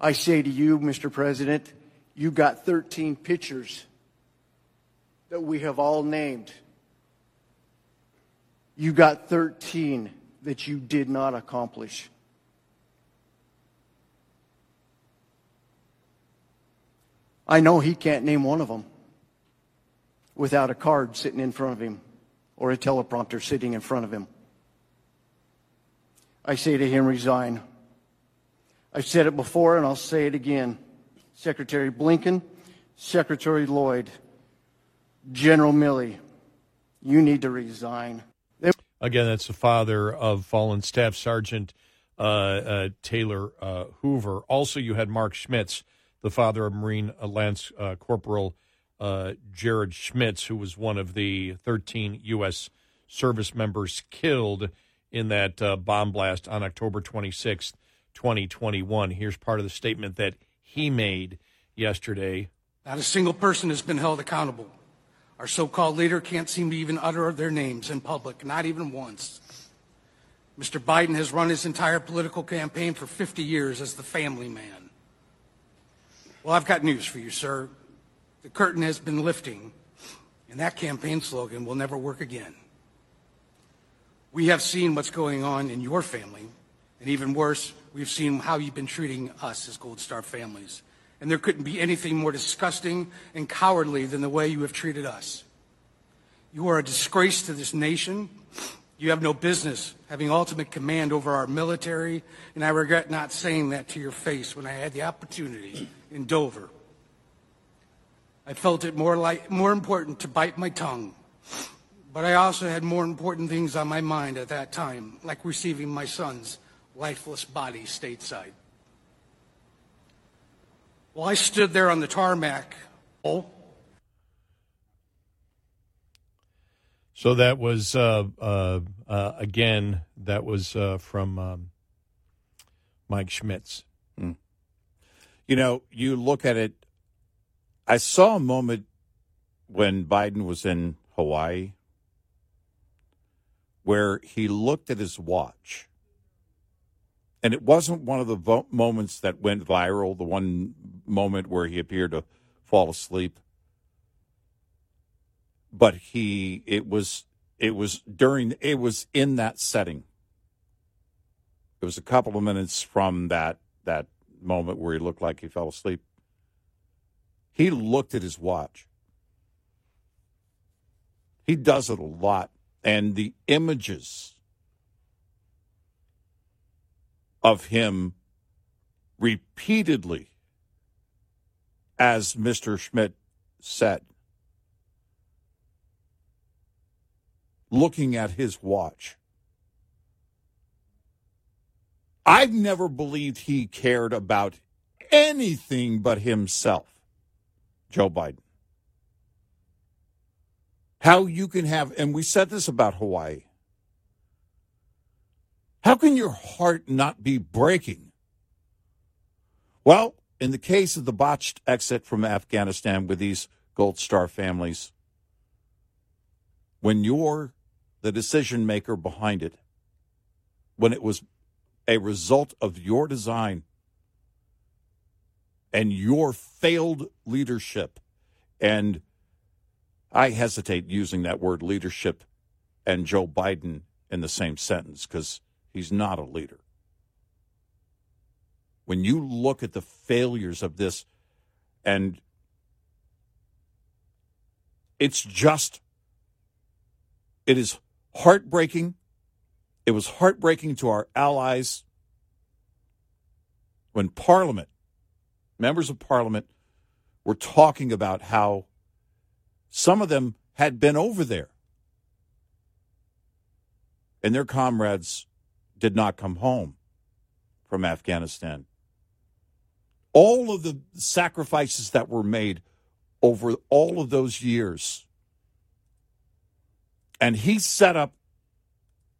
I say to you, Mister President, you got thirteen pictures that we have all named. You got thirteen that you did not accomplish. I know he can't name one of them without a card sitting in front of him or a teleprompter sitting in front of him. I say to him, resign. I've said it before and I'll say it again. Secretary Blinken, Secretary Lloyd, General Milley, you need to resign. They- Again, that's the father of fallen Staff Sergeant uh, uh, Taylor uh, Hoover. Also, you had Mark Schmitz, the father of Marine uh, Lance uh, Corporal Uh, Jared Schmitz, who was one of the thirteen U S service members killed in that uh, bomb blast on October twenty-sixth, twenty twenty-one. Here's part of the statement that he made yesterday. Not a single person has been held accountable. Our so-called leader can't seem to even utter their names in public, not even once. Mister Biden has run his entire political campaign for fifty years as the family man. Well, I've got news for you, sir. The curtain has been lifting, and that campaign slogan will never work again. We have seen what's going on in your family, and even worse, we've seen how you've been treating us as Gold Star families. And there couldn't be anything more disgusting and cowardly than the way you have treated us. You are a disgrace to this nation. You have no business having ultimate command over our military, and I regret not saying that to your face when I had the opportunity in Dover. I felt it more like more important to bite my tongue, but I also had more important things on my mind at that time, like receiving my son's lifeless body stateside. Well, I stood there on the tarmac. Oh. So that was, uh, uh, uh, again, that was uh, from um, Mike Schmitz. Mm. You know, you look at it. I saw a moment when Biden was in Hawaii where he looked at his watch. And it wasn't one of the vo- moments that went viral, the one moment where he appeared to fall asleep. But he it was it was during it was in that setting. It was a couple of minutes from that that moment where he looked like he fell asleep. He looked at his watch. He does it a lot. And the images of him repeatedly, as Mister Schmidt said, looking at his watch I've never believed he cared about anything but himself, Joe Biden. How you can have, and we said this about Hawaii, how can your heart not be breaking? Well, in the case of the botched exit from Afghanistan with these Gold Star families, when you're the decision maker behind it, when it was a result of your design and your failed leadership, and I hesitate using that word leadership and Joe Biden in the same sentence because he's not a leader. When you look at the failures of this, and it's just, it is heartbreaking. It was heartbreaking to our allies when Parliament, members of Parliament, were talking about how some of them had been over there and their comrades did not come home from Afghanistan. All of the sacrifices that were made over all of those years. And he set up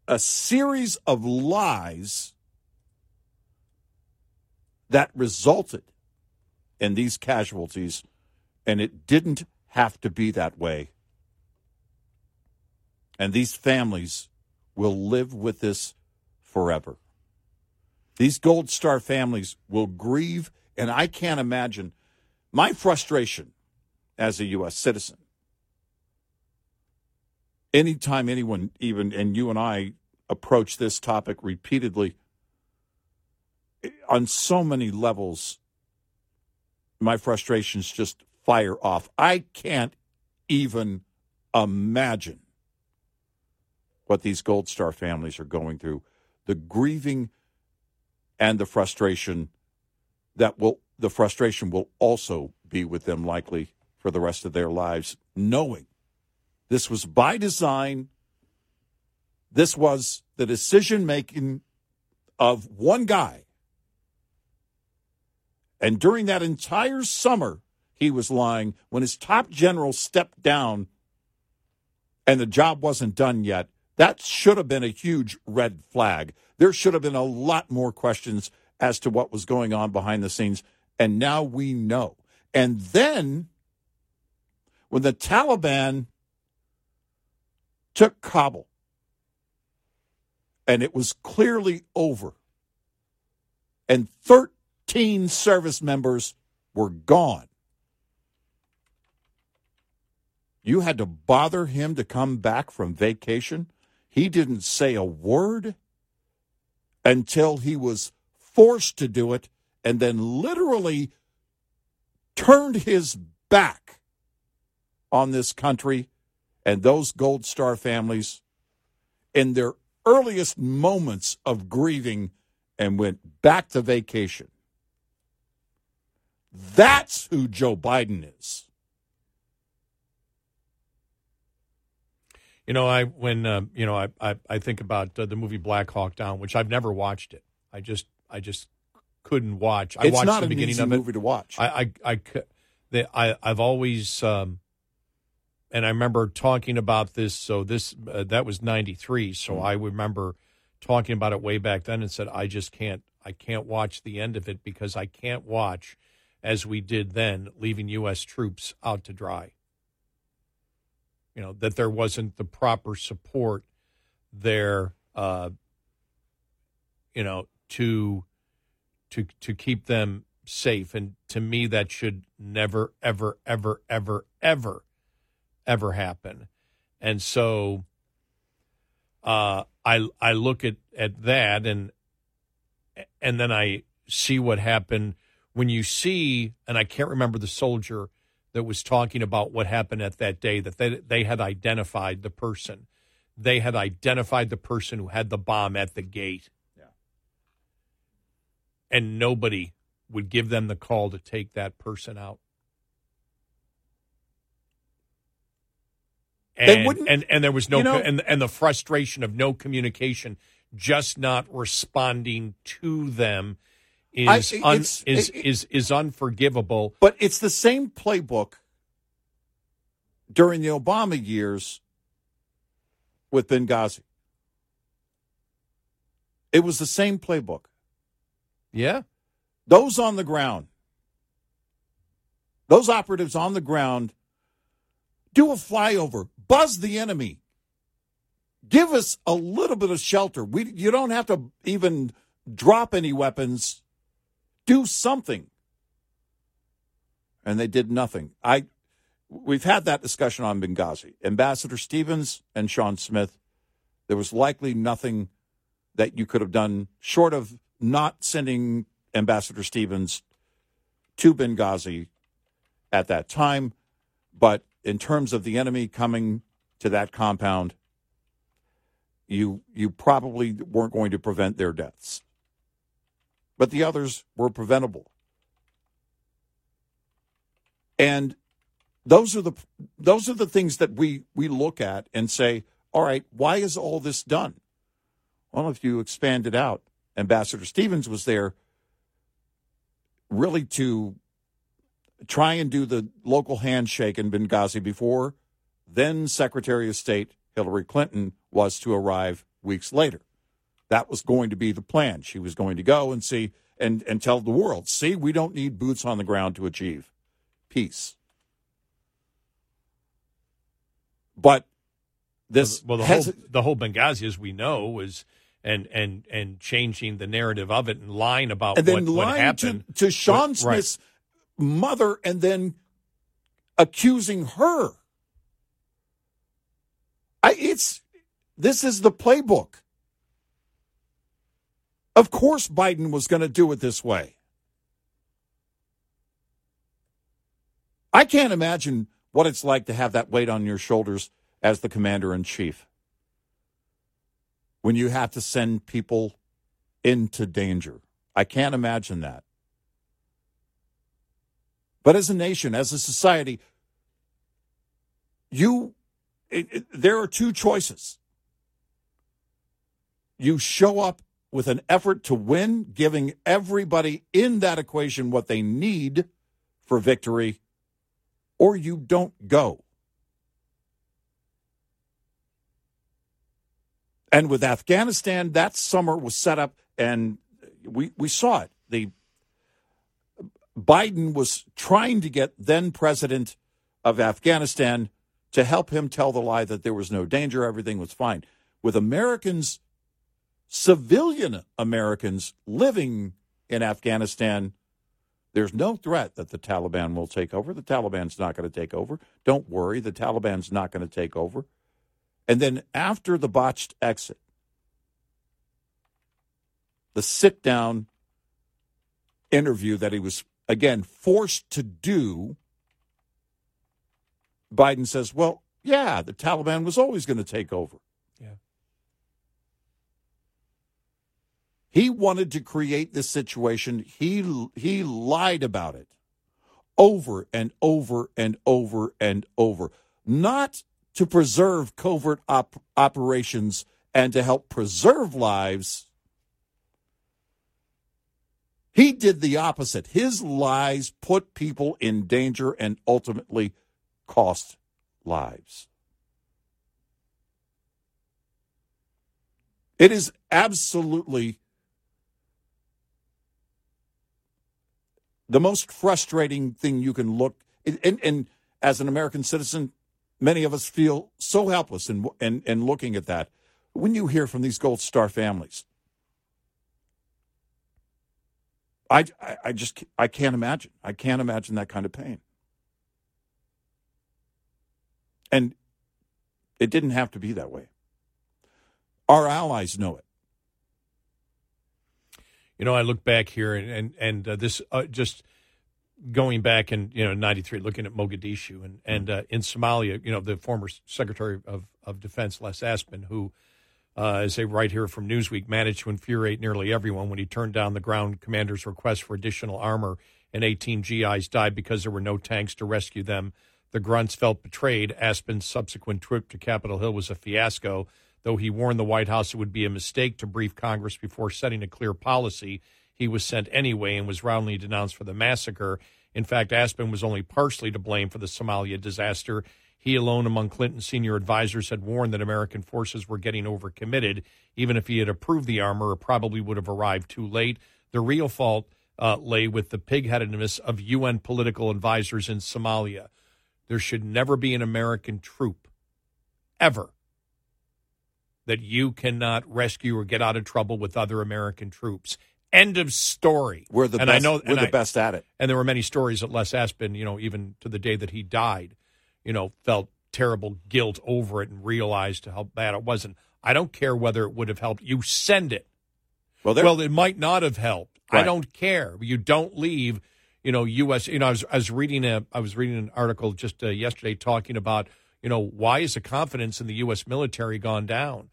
a series of lies that resulted in these casualties, and it didn't have to be that way. And these families will live with this forever. These Gold Star families will grieve, and I can't imagine my frustration as a U S citizen. Anytime anyone, even, and you and I, approach this topic repeatedly, on so many levels, my frustrations just fire off. I can't even imagine what these Gold Star families are going through, the grieving and the frustration that will, the frustration will also be with them likely for the rest of their lives, knowing this was by design. This was the decision making of one guy. And during that entire summer, he was lying when his top general stepped down and the job wasn't done yet. That should have been a huge red flag. There should have been a lot more questions as to what was going on behind the scenes. And now we know. And then when the Taliban took Kabul and it was clearly over and thirteen service members were gone, you had to bother him to come back from vacation. He didn't say a word until he was forced to do it, and then literally turned his back on this country and those Gold Star families in their earliest moments of grieving, and went back to vacation. That's who Joe Biden is. You know, I when uh, you know I I, I think about uh, the movie Black Hawk Down, which I've never watched it. I just I just couldn't watch. I it's watched not the an beginning easy of it. Movie to watch. I I I they, I I've always. Um, And I remember talking about this, so this uh, that was ninety-three, so I remember talking about it way back then and said, I just can't, I can't watch the end of it because I can't watch, as we did then, leaving U S troops out to dry. You know, that there wasn't the proper support there, uh, you know, to, to, to keep them safe. And to me, that should never, ever, ever, ever, ever ever happen. And so uh, I I look at, at that and and then I see what happened when you see, and I can't remember the soldier that was talking about what happened at that day, that they, they had identified the person. They had identified the person who had the bomb at the gate. Yeah. And nobody would give them the call to take that person out. And, they wouldn't, and and there was no, you know, and and the frustration of no communication just not responding to them is I, it's, un, is, it, it, is is unforgivable. But it's the same playbook during the Obama years with Benghazi. It was the same playbook. Yeah. Those on the ground, those operatives on the ground, do a flyover, buzz the enemy, give us a little bit of shelter. We, you don't have to even drop any weapons. Do something. And they did nothing. I, we've had that discussion on Benghazi. Ambassador Stevens and Sean Smith, there was likely nothing that you could have done short of not sending Ambassador Stevens to Benghazi at that time. But in terms of the enemy coming to that compound, you you probably weren't going to prevent their deaths. But the others were preventable. And those are the those are the things that we, we look at and say, all right, why is all this done? Well, if you expand it out, Ambassador Stevens was there really to try and do the local handshake in Benghazi before then Secretary of State Hillary Clinton was to arrive weeks later. That was going to be the plan. She was going to go and see and, and tell the world, see, we don't need boots on the ground to achieve peace. But this well, the has, whole the whole Benghazi, as we know, was and and and changing the narrative of it and lying about and what, then lying what happened to, to Sean what, Smith's right. mother, and then accusing her. I, it's this is the playbook. Of course, Biden was going to do it this way. I can't imagine what it's like to have that weight on your shoulders as the commander-in-chief, when you have to send people into danger. I can't imagine that. But as a nation, as a society, you it, it, there are two choices. You show up with an effort to win, giving everybody in that equation what they need for victory, or you don't go. And with Afghanistan, that summer was set up, and we we saw it. The Biden was trying to get then-president of Afghanistan to help him tell the lie that there was no danger, everything was fine. With Americans, civilian Americans living in Afghanistan, there's no threat that the Taliban will take over. The Taliban's not going to take over. Don't worry, the Taliban's not going to take over. And then after the botched exit, the sit-down interview that he was, again, forced to do, Biden says, well, yeah, the Taliban was always going to take over. Yeah. He wanted to create this situation. He he lied about it over and over and over and over. Not to preserve covert op- operations and to help preserve lives. He did the opposite. His lies put people in danger and ultimately cost lives. It is absolutely the most frustrating thing you can look at. And, and as an American citizen, many of us feel so helpless in, in, in looking at that. When you hear from these Gold Star families, I, I, I just I can't imagine. I can't imagine that kind of pain. And it didn't have to be that way. Our allies know it. You know, I look back here and, and, and uh, this uh, just... going back in, you know, ninety-three, looking at Mogadishu and, and uh, in Somalia, you know, the former Secretary of, of Defense, Les Aspin, who, uh, as they write here from Newsweek, managed to infuriate nearly everyone when he turned down the ground commander's request for additional armor, and eighteen G Is died because there were no tanks to rescue them. The grunts felt betrayed. Aspin's subsequent trip to Capitol Hill was a fiasco. Though he warned the White House it would be a mistake to brief Congress before setting a clear policy, he was sent anyway and was roundly denounced for the massacre. In fact, Aspin was only partially to blame for the Somalia disaster. He alone among Clinton's senior advisors had warned that American forces were getting overcommitted. Even if he had approved the armor, it probably would have arrived too late. The real fault uh, lay with the pig-headedness of U N political advisors in Somalia. There should never be an American troop, ever, that you cannot rescue or get out of trouble with other American troops. End of story. We're the, and best, I know, we're and the I, best at it. And there were many stories that Les Aspin, you know, even to the day that he died, you know, felt terrible guilt over it and realized how bad it was. And I don't care whether it would have helped. You send it. Well, well it might not have helped. Right. I don't care. You don't leave, you know, U S You know, I was, I was reading a, I was reading an article just uh, yesterday talking about, you know, why is the confidence in the U S military gone down?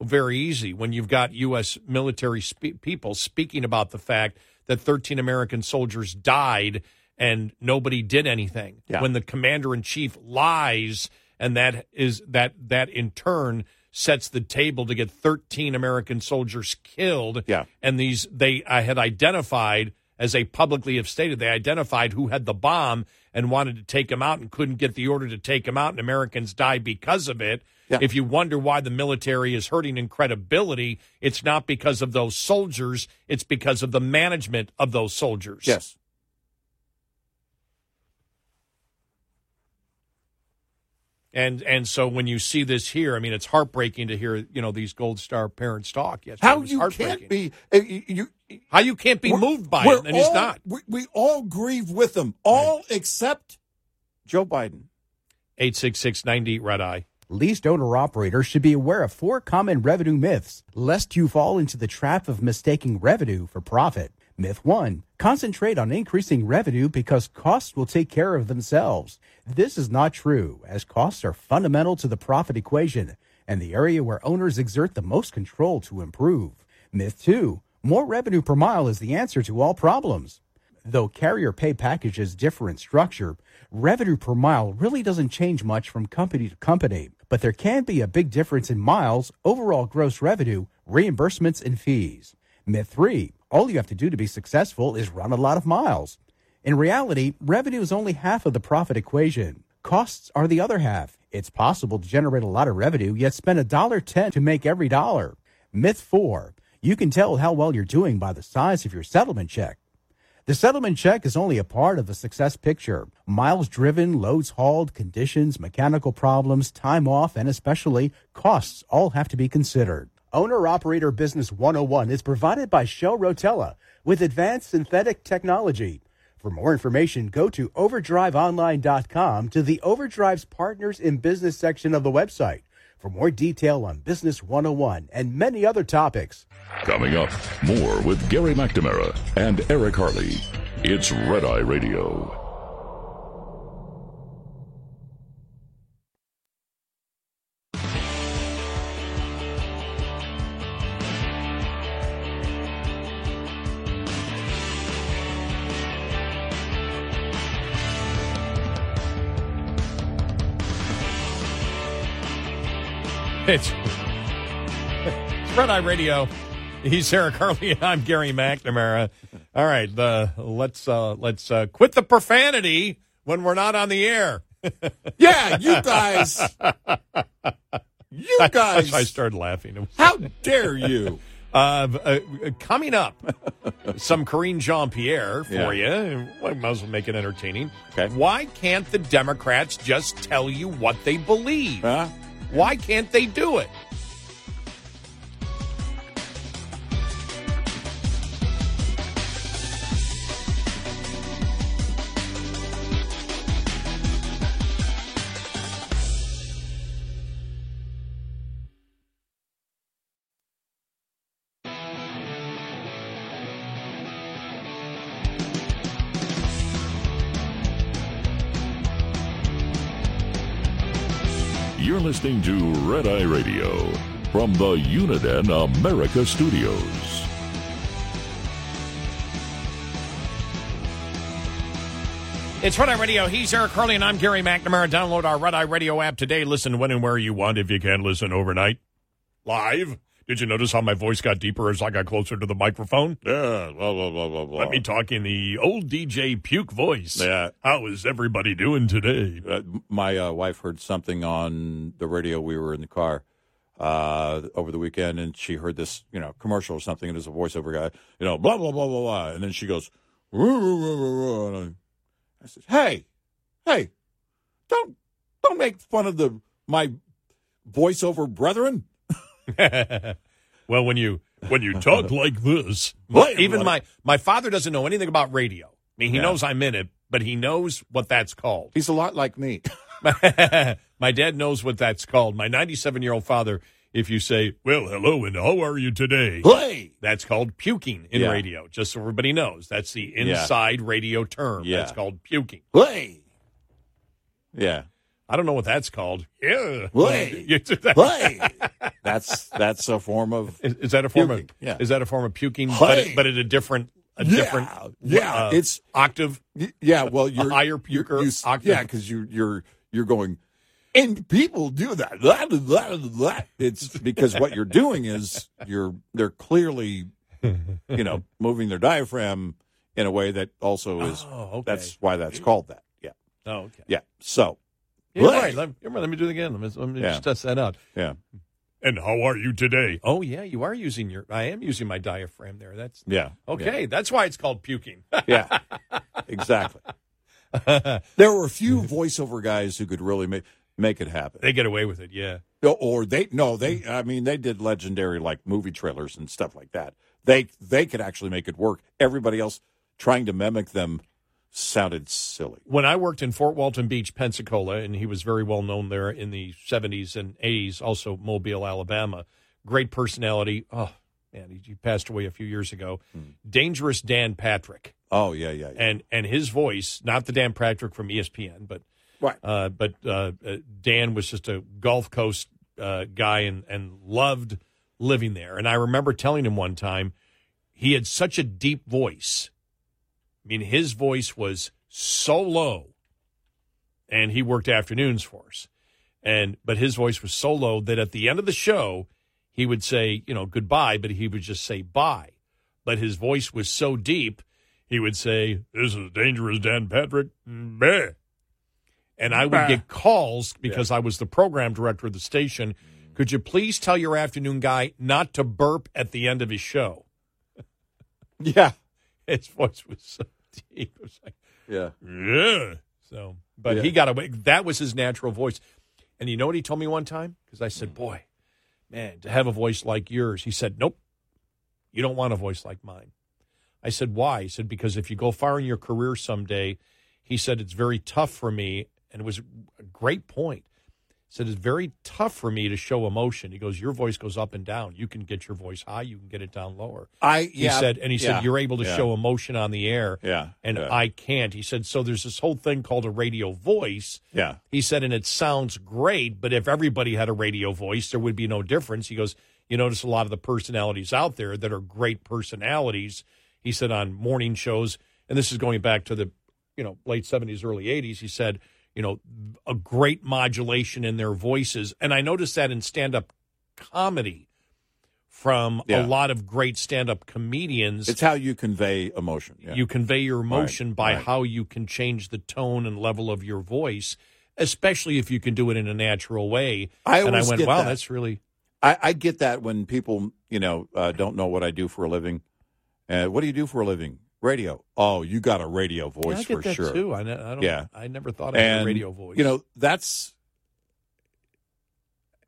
Very easy when you've got U S military spe- people speaking about the fact that thirteen American soldiers died and nobody did anything. Yeah. When the commander-in-chief lies, and that is that that in turn sets the table to get thirteen American soldiers killed. Yeah. And these they I had identified, as they publicly have stated, they identified who had the bomb and wanted to take him out and couldn't get the order to take him out, and Americans die because of it. Yeah. If you wonder why the military is hurting in credibility, it's not because of those soldiers. It's because of the management of those soldiers. Yes. And and so when you see this here, I mean, it's heartbreaking to hear, you know, these Gold Star parents talk. Yes, how you can't be, uh, you, how you can't be moved by it, and all, it's not. We, we all grieve with them, all right. Except Joe Biden. eight six six, nine eight Red Eye. Leased owner-operators should be aware of four common revenue myths, lest you fall into the trap of mistaking revenue for profit. Myth one, concentrate on increasing revenue because costs will take care of themselves. This is not true, as costs are fundamental to the profit equation and the area where owners exert the most control to improve. Myth two, more revenue per mile is the answer to all problems. Though carrier pay packages differ in structure, revenue per mile really doesn't change much from company to company, but there can be a big difference in miles, overall gross revenue, reimbursements, and fees. Myth three, all you have to do to be successful is run a lot of miles. In reality, revenue is only half of the profit equation. Costs are the other half. It's possible to generate a lot of revenue, yet spend one dollar ten cents to make every dollar. Myth four, you can tell how well you're doing by the size of your settlement check. The settlement check is only a part of the success picture. Miles driven, loads hauled, conditions, mechanical problems, time off, and especially costs all have to be considered. Owner-Operator Business one oh one is provided by Shell Rotella with advanced synthetic technology. For more information, go to overdrive online dot com to the Overdrive's Partners in Business section of the website for more detail on Business one oh one and many other topics. Coming up, more with Gary McNamara and Eric Harley. It's Red Eye Radio. It's Red Eye Radio. He's Eric Harley, and I'm Gary McNamara. All right, uh, let's uh, let's uh, quit the profanity when we're not on the air. Yeah, you guys, you guys. I, I started laughing. How dare you? Uh, uh, coming up, some Karine Jean-Pierre for yeah. you. Might as well make it entertaining. Okay. Why can't the Democrats just tell you what they believe? Huh? Why can't they do it? You're listening to Red Eye Radio from the Uniden America Studios. It's Red Eye Radio. He's Eric Hurley, and I'm Gary McNamara. Download our Red Eye Radio app today. Listen when and where you want. If you can, listen overnight. live. Did you notice how my voice got deeper as I got closer to the microphone? Yeah, blah, blah, blah, blah, blah. Let me talk in the old D J puke voice. Yeah. How is everybody doing today? Uh, my uh, wife heard something on the radio. We were in the car uh, over the weekend, and she heard this, you know, commercial or something, and there's a voiceover guy, you know, blah, blah, blah, blah, blah. And then she goes, woo, woo, woo, woo, and I, I said, hey, hey, don't don't make fun of the my voiceover brethren. Well, when you when you talk like this, well, even my my father doesn't know anything about radio. I mean, he yeah. knows I'm in it, but he knows what that's called. He's a lot like me. My dad knows what that's called. My ninety-seven-year-old father, if you say, well, hello and how are you today? Hey! That's called puking in yeah. radio, just so everybody knows. That's the inside yeah. radio term. Yeah. That's called puking. Hey! Yeah. I don't know what that's called. Yeah. That. That's that's a form of is, is that a form puking. of yeah. is that a form of puking hey. but it, but at a different a yeah. different yeah uh, it's octave yeah well you're a higher puker you, you, octave. yeah because you you're you're going and people do that blah, blah, blah. It's because what you're doing is you're they're clearly you know moving their diaphragm in a way that also is oh, okay. that's why that's called that yeah oh okay yeah so. Yeah, right. Let, let me do it again. Let me, let me yeah. just test that out. Yeah. And how are you today? Oh, yeah, you are using your... I am using my diaphragm there. That's Yeah. Okay, yeah. That's why it's called puking. Yeah, exactly. There were a few voiceover guys who could really make, make it happen. They get away with it, yeah. Or they... No, they... I mean, they did legendary, like, movie trailers and stuff like that. They They could actually make it work. Everybody else trying to mimic them sounded silly. When I worked in Fort Walton Beach, Pensacola, and he was very well known there in the seventies and eighties, also Mobile, Alabama. Great personality. Oh, man, he, he passed away a few years ago. Mm. Dangerous Dan Patrick. Oh, yeah, yeah, yeah. And and his voice, not the Dan Patrick from E S P N, but right. uh, but uh, Dan was just a Gulf Coast uh, guy and, and loved living there. And I remember telling him one time, he had such a deep voice. I mean, his voice was so low, and he worked afternoons for us, and but his voice was so low that at the end of the show, he would say, you know, goodbye, but he would just say bye. But his voice was so deep, he would say, this is Dangerous Dan Patrick, bah. And I would bah. get calls because yeah. I was the program director of the station. Could you please tell your afternoon guy not to burp at the end of his show? Yeah. His voice was so deep. It was like, yeah. yeah. So, but yeah. he got away. That was his natural voice. And you know what he told me one time? Because I said, boy, man, to have a voice like yours. He said, nope, you don't want a voice like mine. I said, why? He said, because if you go far in your career someday, he said, it's very tough for me. And it was a great point. He said, it's very tough for me to show emotion. He goes, your voice goes up and down. You can get your voice high. You can get it down lower. I yeah, he said, And he yeah, said, you're able to yeah. show emotion on the air, yeah, and yeah. I can't. He said, so there's this whole thing called a radio voice. Yeah. He said, and it sounds great, but if everybody had a radio voice, there would be no difference. He goes, you notice a lot of the personalities out there that are great personalities, he said, on morning shows, and this is going back to the you know late seventies, early eighties, he said, you know, a great modulation in their voices. And I noticed that in stand-up comedy from yeah. a lot of great stand-up comedians. It's how you convey emotion. Yeah. You convey your emotion right. by right. how you can change the tone and level of your voice, especially if you can do it in a natural way. I and I went, get wow, that. that's really... I, I get that when people, you know, uh, don't know what I do for a living. Uh, what do you do for a living? Radio. Oh, you got a radio voice I get for that sure. Too. I, ne- I don't. Yeah. I never thought I and, had a radio voice. You know, that's.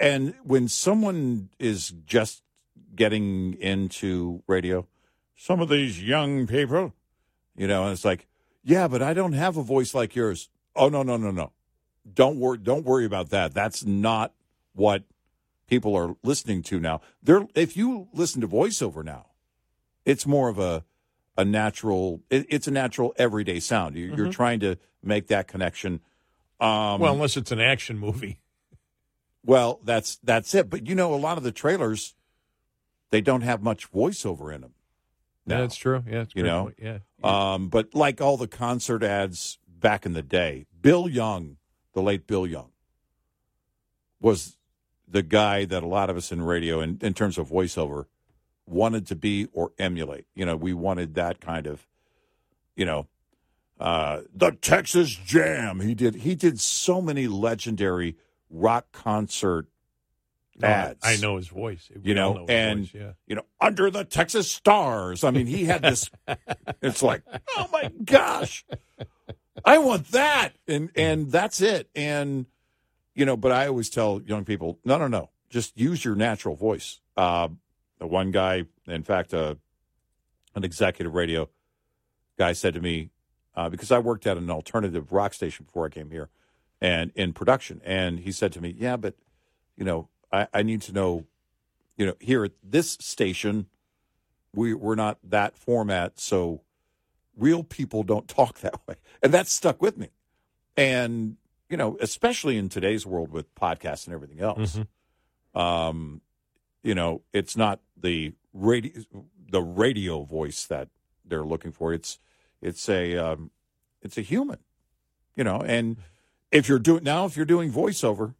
And when someone is just getting into radio, some of these young people, you know, and it's like, yeah, but I don't have a voice like yours. Oh no, no, no, no! Don't worry. Don't worry about that. That's not what people are listening to now. They're if you listen to voiceover now, it's more of a A natural, it, it's a natural everyday sound. You're, mm-hmm. you're trying to make that connection. Um, well, unless it's an action movie. Well, that's that's it. But you know, a lot of the trailers, they don't have much voiceover in them. No, yeah, that's true. Yeah, that's you know. Yeah, yeah. Um, but like all the concert ads back in the day, Bill Young, the late Bill Young, was the guy that a lot of us in radio, in, in terms of voiceover, wanted to be or emulate. You know, we wanted that kind of, you know, uh, the Texas Jam. He did he did so many legendary rock concert ads. I, I know his voice. We you know, know and, voice, yeah. you know, under the Texas stars. I mean, he had this. It's like, oh, my gosh, I want that. And, and that's it. And, you know, but I always tell young people, no, no, no, just use your natural voice. Uh, the one guy, in fact, uh, an executive radio guy said to me, uh, because I worked at an alternative rock station before I came here and in production. And he said to me, yeah, but, you know, I, I need to know, you know, here at this station, we, we're not that format. So real people don't talk that way. And that stuck with me. And, you know, especially in today's world with podcasts and everything else, mm-hmm. um, you know, it's not the radio, the radio voice that they're looking for. It's, it's a, um, it's a human, you know, and if you're doing now, if you're doing voiceover,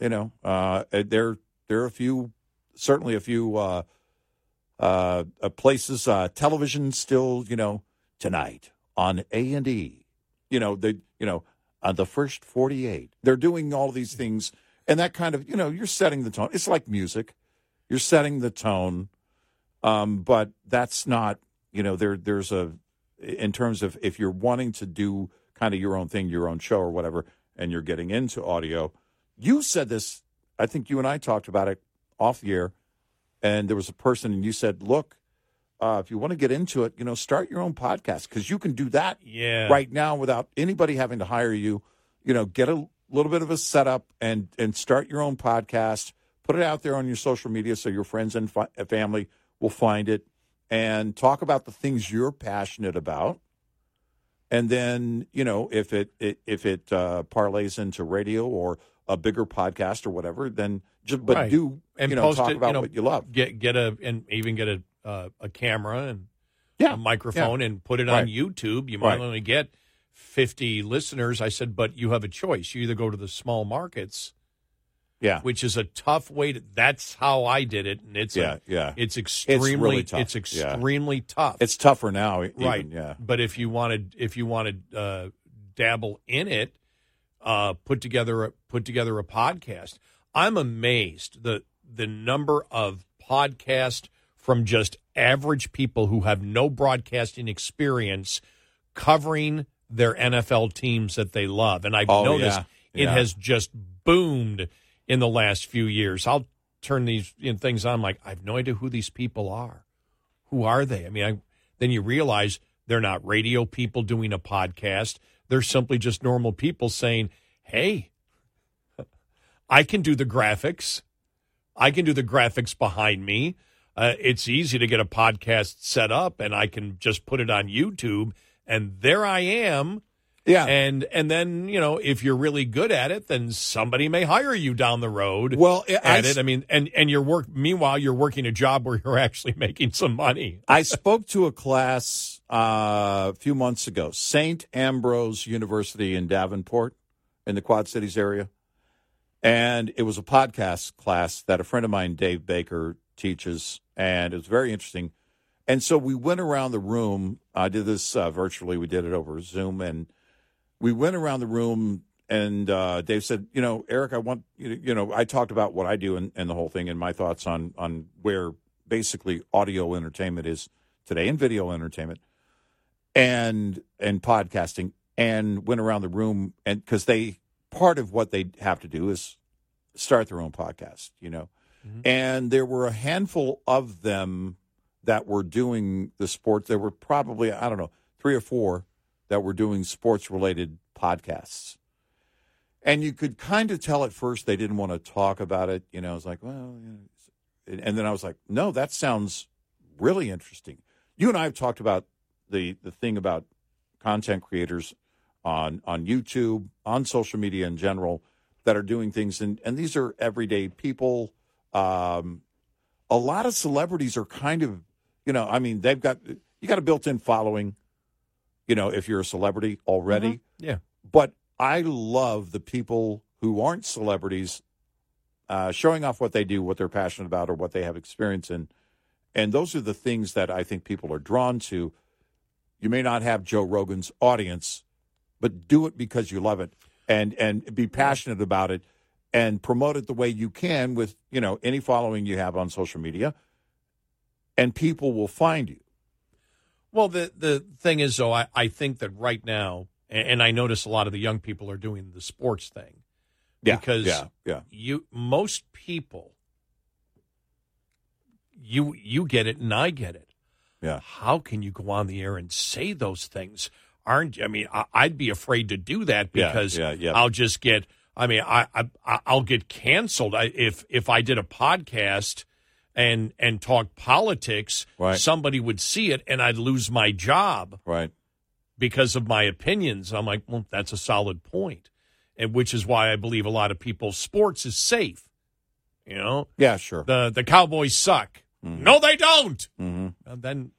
you know, uh, there, there are a few, certainly a few, uh, uh, places, uh, television still, you know, tonight on A and E, you know, the, you know, on the first forty-eight. They're doing all these things, and that kind of, you know, you're setting the tone. It's like music. You're setting the tone, um, but that's not, you know, there. there's a, in terms of if you're wanting to do kind of your own thing, your own show or whatever, and you're getting into audio. You said this, I think you and I talked about it off the air, and there was a person, and you said, look, Uh, if you want to get into it, you know, start your own podcast because you can do that yeah. right now without anybody having to hire you. You know, get a little bit of a setup and and start your own podcast. Put it out there on your social media so your friends and fi- family will find it, and talk about the things you're passionate about. And then, you know, if it, it if it uh, parlays into radio or a bigger podcast or whatever, then just but right. do and you know talk it, about you know, what you love. Get get a and even get a. Uh, a camera and yeah. a microphone yeah. and put it right. on YouTube. You might right. only get fifty listeners. I said, but you have a choice. You either go to the small markets, yeah, which is a tough way to, that's how I did it. And it's, yeah, a, yeah. it's extremely, it's, really tough. it's extremely yeah. tough. It's tougher now. Even, right. Yeah. But if you wanted, if you wanted uh dabble in it, uh, put together, a, put together a podcast. I'm amazed the, the number of podcasts from just average people who have no broadcasting experience covering their N F L teams that they love. And I've oh, noticed yeah. it yeah. has just boomed in the last few years. I'll turn these you know, things on like, I have no idea who these people are. Who are they? I mean, I, then you realize they're not radio people doing a podcast. They're simply just normal people saying, hey, I can do the graphics. I can do the graphics behind me. Uh, it's easy to get a podcast set up, and I can just put it on YouTube, and there I am. Yeah. And and then, you know, if you're really good at it, then somebody may hire you down the road well, at I, it. I mean, and, and you're work, meanwhile, you're working a job where you're actually making some money. I spoke to a class uh, a few months ago, Saint Ambrose University in Davenport in the Quad Cities area, and it was a podcast class that a friend of mine, Dave Baker, teaches, and it was very interesting. And so we went around the room. I did this uh, virtually. We did it over Zoom, and we went around the room, and uh, Dave said, you know, Eric, I want, you know, I talked about what I do and, and the whole thing and my thoughts on, on where basically audio entertainment is today and video entertainment and and podcasting, and went around the room, and because they, part of what they have to do is start their own podcast, you know. Mm-hmm. And there were a handful of them that were doing the sports. There were probably, I don't know, three or four that were doing sports-related podcasts. And you could kind of tell at first they didn't want to talk about it. You know, I was like, well, you know. And then I was like, no, that sounds really interesting. You and I have talked about the, the thing about content creators on, on YouTube, on social media in general, that are doing things. And, and these are everyday people. Um, a lot of celebrities are kind of, you know, I mean, they've got, you got a built-in following, you know, if you're a celebrity already. Mm-hmm. Yeah. But I love the people who aren't celebrities uh, showing off what they do, what they're passionate about, or what they have experience in. And those are the things that I think people are drawn to. You may not have Joe Rogan's audience, but do it because you love it and and be passionate about it and promote it the way you can with, you know, any following you have on social media, and people will find you. Well, the, the thing is, though, I, I think that right now, and, and I notice a lot of the young people are doing the sports thing. Yeah, because yeah, yeah. you most people, you you get it and I get it. Yeah. How can you go on the air and say those things? Aren't I mean, I, I'd be afraid to do that because yeah, yeah, yeah. I'll just get, I mean, I, I, I'll get canceled. I, if if I did a podcast and and talk politics, right. somebody would see it and I'd lose my job right. because of my opinions. I'm like, well, that's a solid point, and which is why I believe a lot of people, sports is safe, you know? Yeah, sure. The, the Cowboys suck. Mm-hmm. No, they don't. Mm-hmm. And then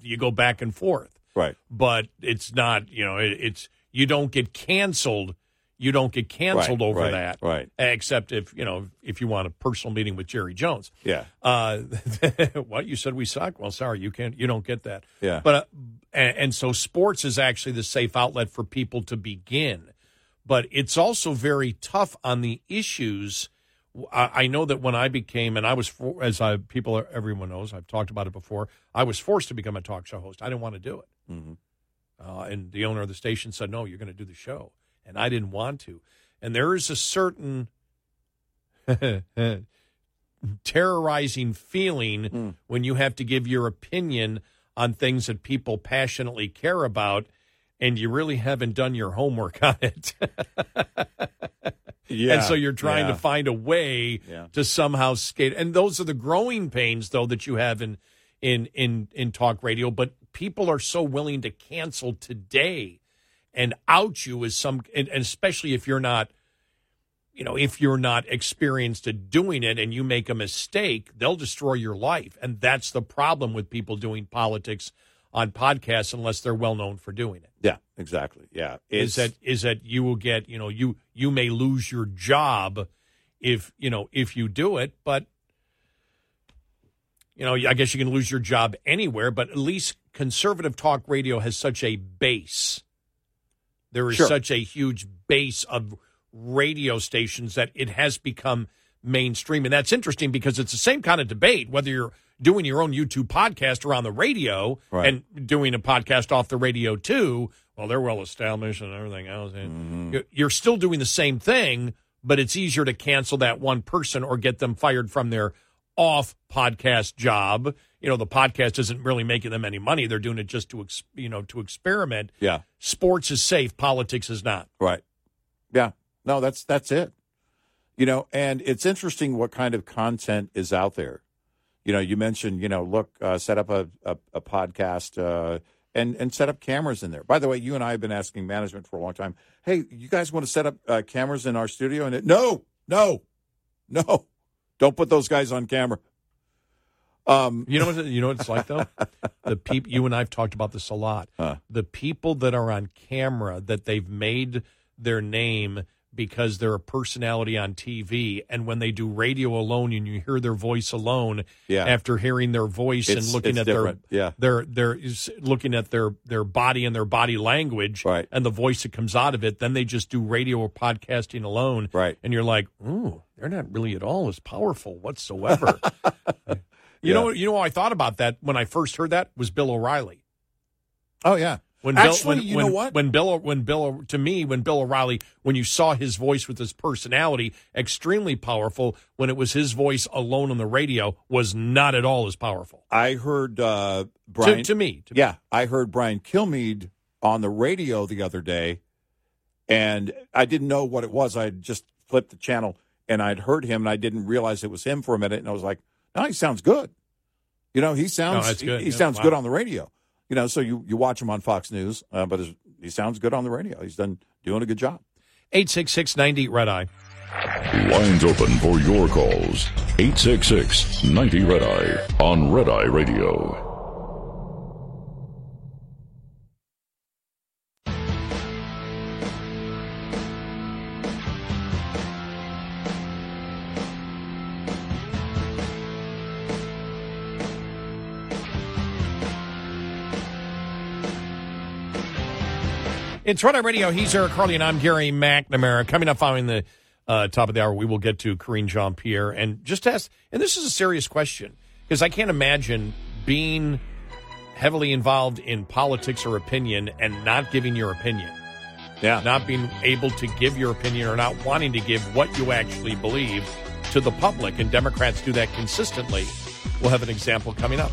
you go back and forth. Right. But it's not, you know, it, it's you don't get canceled. You don't get canceled right, over right, that. Right. Except if, you know, if you want a personal meeting with Jerry Jones. Yeah. Uh, what? You said we suck? Well, sorry, you can't, you don't get that. Yeah. But, uh, and, and so sports is actually the safe outlet for people to begin. But it's also very tough on the issues. I, I know that when I became, and I was, for, as I people, are, everyone knows, I've talked about it before, I was forced to become a talk show host. I didn't want to do it. Mm-hmm. Uh, and the owner of the station said, no, you're going to do the show. And I didn't want to. And there is a certain terrorizing feeling mm. when you have to give your opinion on things that people passionately care about, and you really haven't done your homework on it. yeah, and so you're trying yeah. to find a way yeah. to somehow skate. And those are the growing pains, though, that you have in in in, in talk radio. But people are so willing to cancel today and out you as some, and, and especially if you're not, you know, if you're not experienced at doing it and you make a mistake, they'll destroy your life. And that's the problem with people doing politics on podcasts unless they're well known for doing it. Yeah, exactly. Yeah. It's, is that is that you will get, you know, you you may lose your job if, you know, if you do it, but you know, I guess you can lose your job anywhere, but at least conservative talk radio has such a base. There is sure. such a huge base of radio stations that it has become mainstream. And that's interesting because it's the same kind of debate, whether you're doing your own YouTube podcast or on the radio right. and doing a podcast off the radio, too. Well, they're well-established and everything else. Mm-hmm. You're still doing the same thing, but it's easier to cancel that one person or get them fired from their off podcast job. You know, the podcast isn't really making them any money. They're doing it just to, ex- you know, to experiment. Yeah. Sports is safe. Politics is not. Right. Yeah. No, that's that's it. You know, and it's interesting what kind of content is out there. You know, you mentioned, you know, look, uh, set up a, a, a podcast uh, and, and set up cameras in there. By the way, you and I have been asking management for a long time, hey, you guys want to set up uh, cameras in our studio? And it, no, no, no. Don't put those guys on camera. Um, you know what you know what it's like though? The people you and I've talked about this a lot. Huh. The people that are on camera that they've made their name because they're a personality on T V, and when they do radio alone and you hear their voice alone yeah. after hearing their voice it's, and looking at different. their yeah. their their is looking at their their body and their body language right. and the voice that comes out of it, then they just do radio or podcasting alone. Right. And you're like, ooh, they're not really at all as powerful whatsoever. you yeah. know you know how I thought about that when I first heard that was Bill O'Reilly. Oh yeah. When Actually, Bill, when, you when, know what? When Bill, when Bill, to me, when Bill O'Reilly, when you saw his voice with his personality, extremely powerful. When it was his voice alone on the radio, was not at all as powerful. I heard uh, Brian to, to me. To yeah, me. I heard Brian Kilmeade on the radio the other day, and I didn't know what it was. I had just flipped the channel and I'd heard him, and I didn't realize it was him for a minute. And I was like, "No, he sounds good. You know, he sounds no, good. he, he yeah, sounds wow. good on the radio." You know, so you, you watch him on Fox News, uh, but his, he sounds good on the radio. He's done doing a good job. eight six six, ninety, Red-Eye. Lines open for your calls. eight six six, ninety, Red-Eye on Red-Eye Radio. It's Red Eye Radio. He's Eric Harley, and I'm Gary McNamara. Coming up following the uh, top of the hour, we will get to Karine Jean-Pierre. And just ask, and this is a serious question, because I can't imagine being heavily involved in politics or opinion and not giving your opinion. Yeah. Not being able to give your opinion or not wanting to give what you actually believe to the public. And Democrats do that consistently. We'll have an example coming up.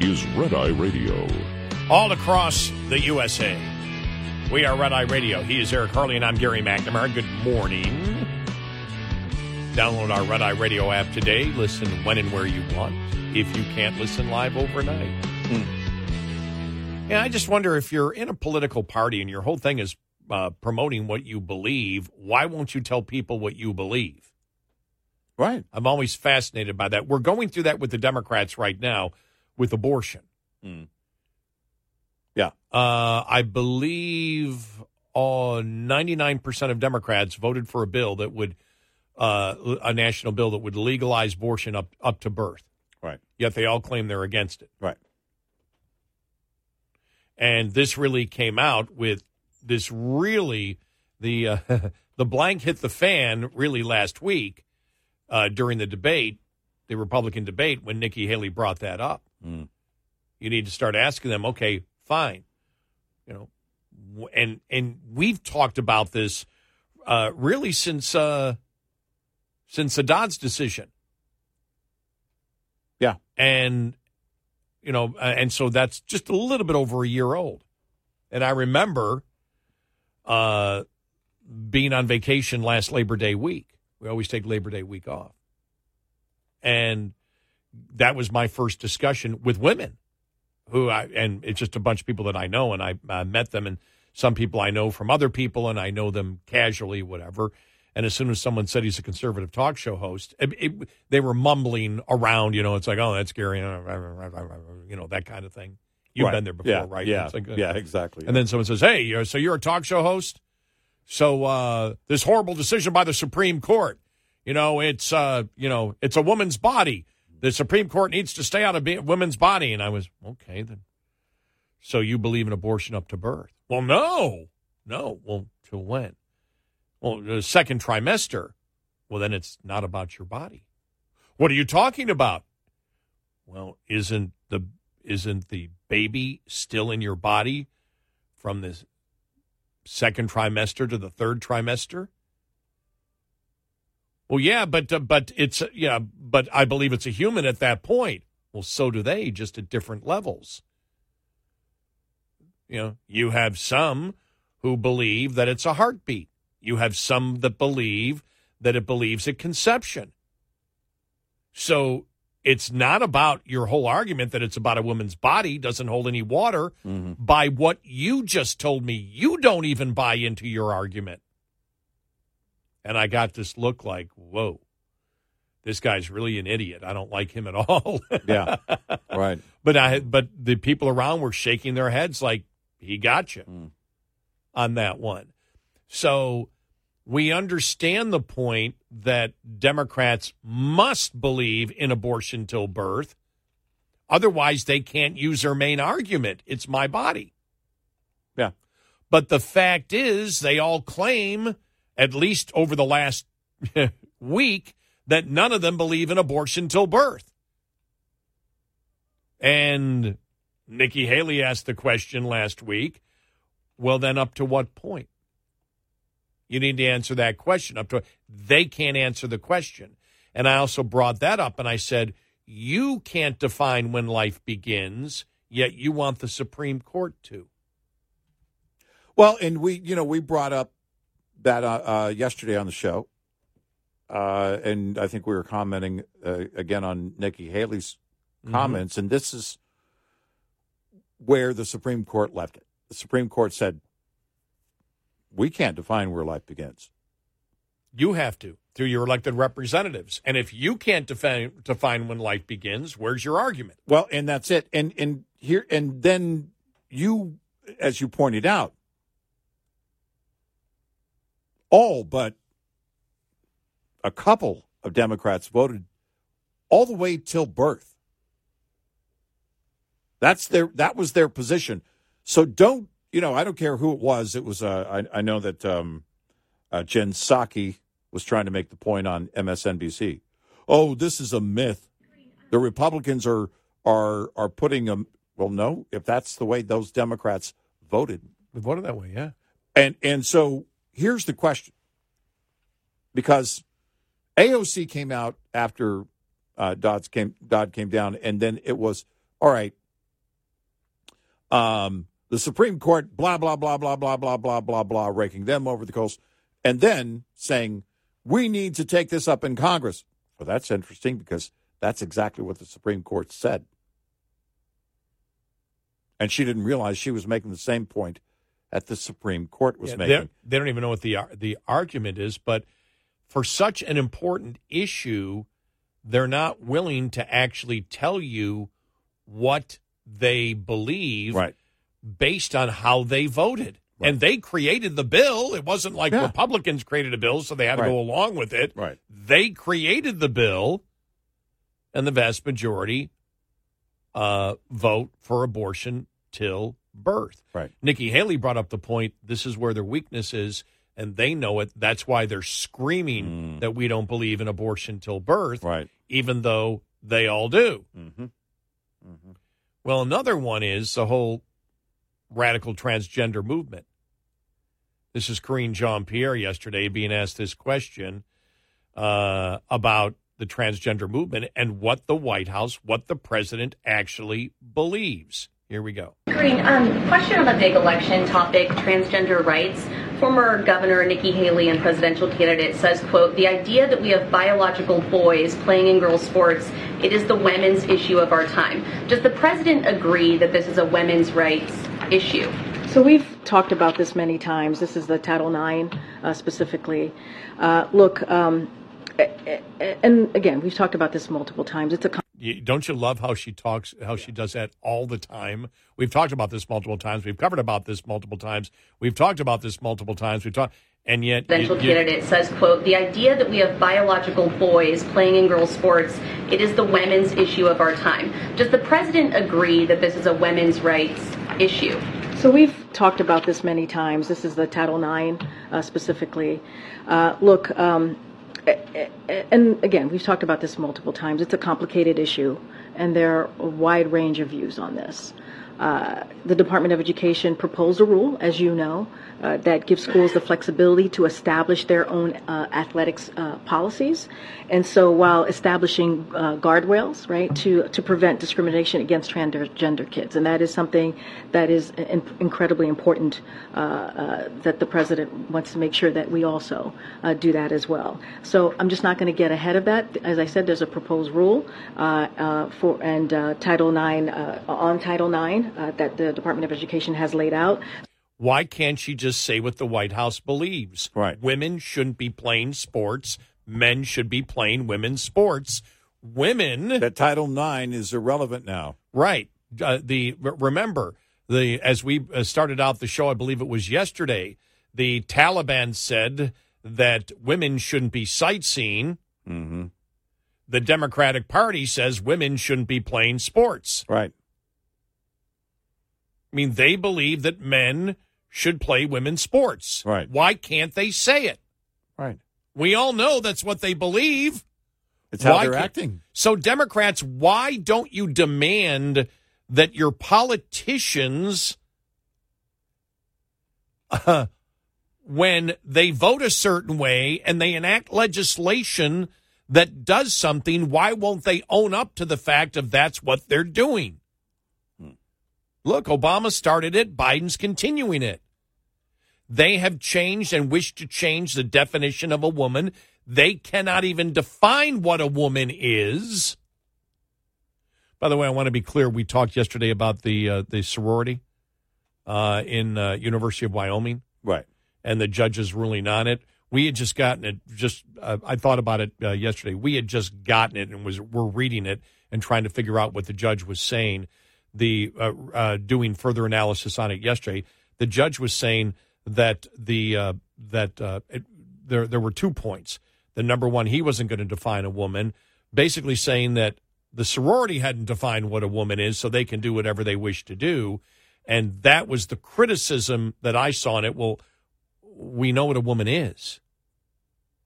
is Red Eye Radio. All across the U S A, we are Red Eye Radio. He is Eric Harley and I'm Gary McNamara. Good morning. Download our Red Eye Radio app today. Listen when and where you want if you can't listen live overnight. Mm. And I just wonder, if you're in a political party and your whole thing is uh, promoting what you believe, why won't you tell people what you believe? Right. I'm always fascinated by that. We're going through that with the Democrats right now with abortion. Mm. Yeah. Uh, I believe uh, ninety-nine percent of Democrats voted for a bill that would Uh, a national bill that would legalize abortion up, up to birth. Right. Yet they all claim they're against it. Right. And this really came out with this really, the uh, the blank hit the fan really last week uh, during the debate, the Republican debate, when Nikki Haley brought that up. Mm. You need to start asking them, okay, fine. You know, and, and we've talked about this uh, really since... Uh, Since Sadat's decision. Yeah. And, you know, uh, and so that's just a little bit over a year old. And I remember uh, being on vacation last Labor Day week. We always take Labor Day week off. And that was my first discussion with women who I, and it's just a bunch of people that I know, and I, I met them, and some people I know from other people, and I know them casually, whatever. And as soon as someone said he's a conservative talk show host, it, it, they were mumbling around, you know, it's like, oh, that's Gary, you know, that kind of thing. You've right. been there before, yeah. right? Yeah, it's like, uh, yeah exactly. And yeah. then someone says, hey, you're, so you're a talk show host? So uh, this horrible decision by the Supreme Court, you know, it's, uh, you know, it's a woman's body. The Supreme Court needs to stay out of be- women's body. And I was, okay, then. So you believe in abortion up to birth? Well, no. No. Well, till when? Well, the second trimester, well, then it's not about your body. What are you talking about? Well, isn't the isn't the baby still in your body from the second trimester to the third trimester? Well, yeah, but uh, but it's uh, yeah, but I believe it's a human at that point. Well, so do they, just at different levels. You know, you have some who believe that it's a heartbeat. You have some that believe that it believes at conception. So it's not about your whole argument that it's about a woman's body, doesn't hold any water, mm-hmm. by what you just told me. You don't even buy into your argument. And I got this look like, whoa, this guy's really an idiot. I don't like him at all. Yeah, right. But I, but the people around were shaking their heads like, he got you mm. on that one. So we understand the point that Democrats must believe in abortion till birth. Otherwise, they can't use their main argument. It's my body. Yeah. But the fact is, they all claim, at least over the last week, that none of them believe in abortion till birth. And Nikki Haley asked the question last week, well, then up to what point? You need to answer that question. Up to they can't answer the question. And I also brought that up, and I said, you can't define when life begins, yet you want the Supreme Court to. Well, and we, you know, we brought up that uh, uh, yesterday on the show, Uh, and I think we were commenting uh, again on Nikki Haley's comments, mm-hmm. and this is where the Supreme Court left it. The Supreme Court said, we can't define where life begins. You have to, through your elected representatives. And if you can't define define when life begins, where's your argument? Well, and that's it. And and here and then you, as you pointed out, all but a couple of Democrats voted all the way till birth. That's their that was their position. So don't, you know, I don't care who it was. It was, uh, I, I know that um, uh, Jen Psaki was trying to make the point on M S N B C. Oh, this is a myth. The Republicans are are are putting a, well, no, if that's the way those Democrats voted. They voted that way, yeah. And and so here's the question. Because A O C came out after uh, Dodd came Dodd came down, and then it was, all right, um, the Supreme Court, blah, blah, blah, blah, blah, blah, blah, blah, blah, raking them over the coals, and then saying, we need to take this up in Congress. Well, that's interesting because that's exactly what the Supreme Court said. And she didn't realize she was making the same point that the Supreme Court was yeah, making. They don't even know what the the argument is, but for such an important issue, they're not willing to actually tell you what they believe right. based on how they voted. Right. And they created the bill. It wasn't like yeah. Republicans created a bill, so they had to right. go along with it. Right. They created the bill, and the vast majority uh, vote for abortion till birth. Right. Nikki Haley brought up the point, this is where their weakness is. And they know it. That's why they're screaming mm. that we don't believe in abortion till birth, right. even though they all do. Mm-hmm. Mm-hmm. Well, another one is the whole radical transgender movement. This is Karine Jean-Pierre yesterday being asked this question uh, about the transgender movement and what the White House, what the president actually believes. Here we go. Karine, um, question on the big election topic, transgender rights. Former Governor Nikki Haley and presidential candidate says, quote, the idea that we have biological boys playing in girls' sports, it is the women's issue of our time. Does the president agree that this is a women's rights issue? So we've talked about this many times. This is the Title nine uh, specifically. Uh, look, um, and again, we've talked about this multiple times. It's a con- you, don't you love how she talks, how she does that all the time? We've talked about this multiple times. We've covered about this multiple times. We've talked about this multiple times. We've talked, and yet... presidential candidate says, quote, the idea that we have biological boys playing in girls' sports, it is the women's issue of our time. Does the president agree that this is a women's rights issue? So we've talked about this many times. This is the Title nine uh, specifically. Uh, look... Um, And again, we've talked about this multiple times. It's a complicated issue, and there are a wide range of views on this. Uh, the Department of Education proposed a rule, as you know, uh, that gives schools the flexibility to establish their own uh, athletics uh, policies. And so while establishing uh, guardrails, right, to, to prevent discrimination against transgender kids. And that is something that is in- incredibly important uh, uh, that the president wants to make sure that we also uh, do that as well. So I'm just not going to get ahead of that. As I said, there's a proposed rule uh, uh, for and uh, Title nine, uh, on Title nine. Uh, that the Department of Education has laid out. Why can't she just say what the White House believes? Right. Women shouldn't be playing sports. Men should be playing women's sports. Women... That Title nine is irrelevant now. Right. Uh, the remember, the as we started out the show, I believe it was yesterday, the Taliban said that women shouldn't be sightseeing. Mm-hmm. The Democratic Party says women shouldn't be playing sports. Right. I mean, they believe that men should play women's sports. Right. Why can't they say it? Right. We all know that's what they believe. It's how they're acting. So, Democrats, why don't you demand that your politicians, uh, when they vote a certain way and they enact legislation that does something, why won't they own up to the fact of that's what they're doing? Look, Obama started it. Biden's continuing it. They have changed and wish to change the definition of a woman. They cannot even define what a woman is. By the way, I want to be clear. We talked yesterday about the uh, the sorority uh, in uh, University of Wyoming. Right. And the judge's ruling on it. We had just gotten it. Just uh, I thought about it uh, yesterday. We had just gotten it and was we're reading it and trying to figure out what the judge was saying. The uh, uh, doing further analysis on it yesterday, the judge was saying that the uh, that uh, it, there there were two points. The number one, he wasn't going to define a woman, basically saying that the sorority hadn't defined what a woman is, so they can do whatever they wish to do. And that was the criticism that I saw in it. Well, we know what a woman is.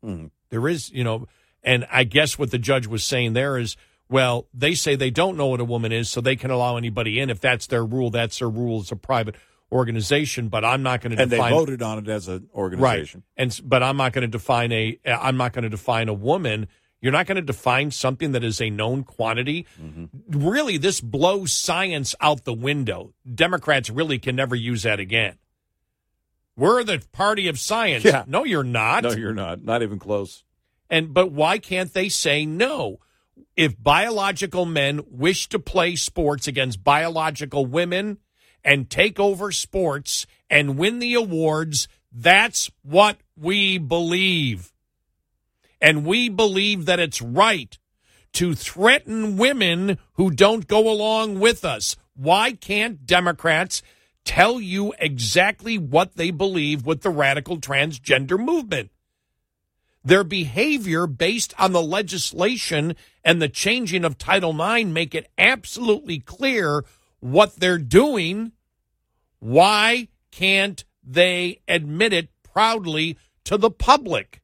Mm. There is, you know, and I guess what the judge was saying there is, well, they say they don't know what a woman is, so they can allow anybody in. If that's their rule, that's their rule as a private organization, but I'm not going to define. And they voted on it as an organization. Right. And, but I'm not going to define a, I'm not going to define a woman. You're not going to define something that is a known quantity. Mm-hmm. Really, this blows science out the window. Democrats really can never use that again. We're the party of science. Yeah. No, you're not. No, you're not. Not even close. And but why can't they say no? If biological men wish to play sports against biological women and take over sports and win the awards, that's what we believe. And we believe that it's right to threaten women who don't go along with us. Why can't Democrats tell you exactly what they believe with the radical transgender movement? Their behavior based on the legislation and the changing of Title nine make it absolutely clear what they're doing. Why can't they admit it proudly to the public?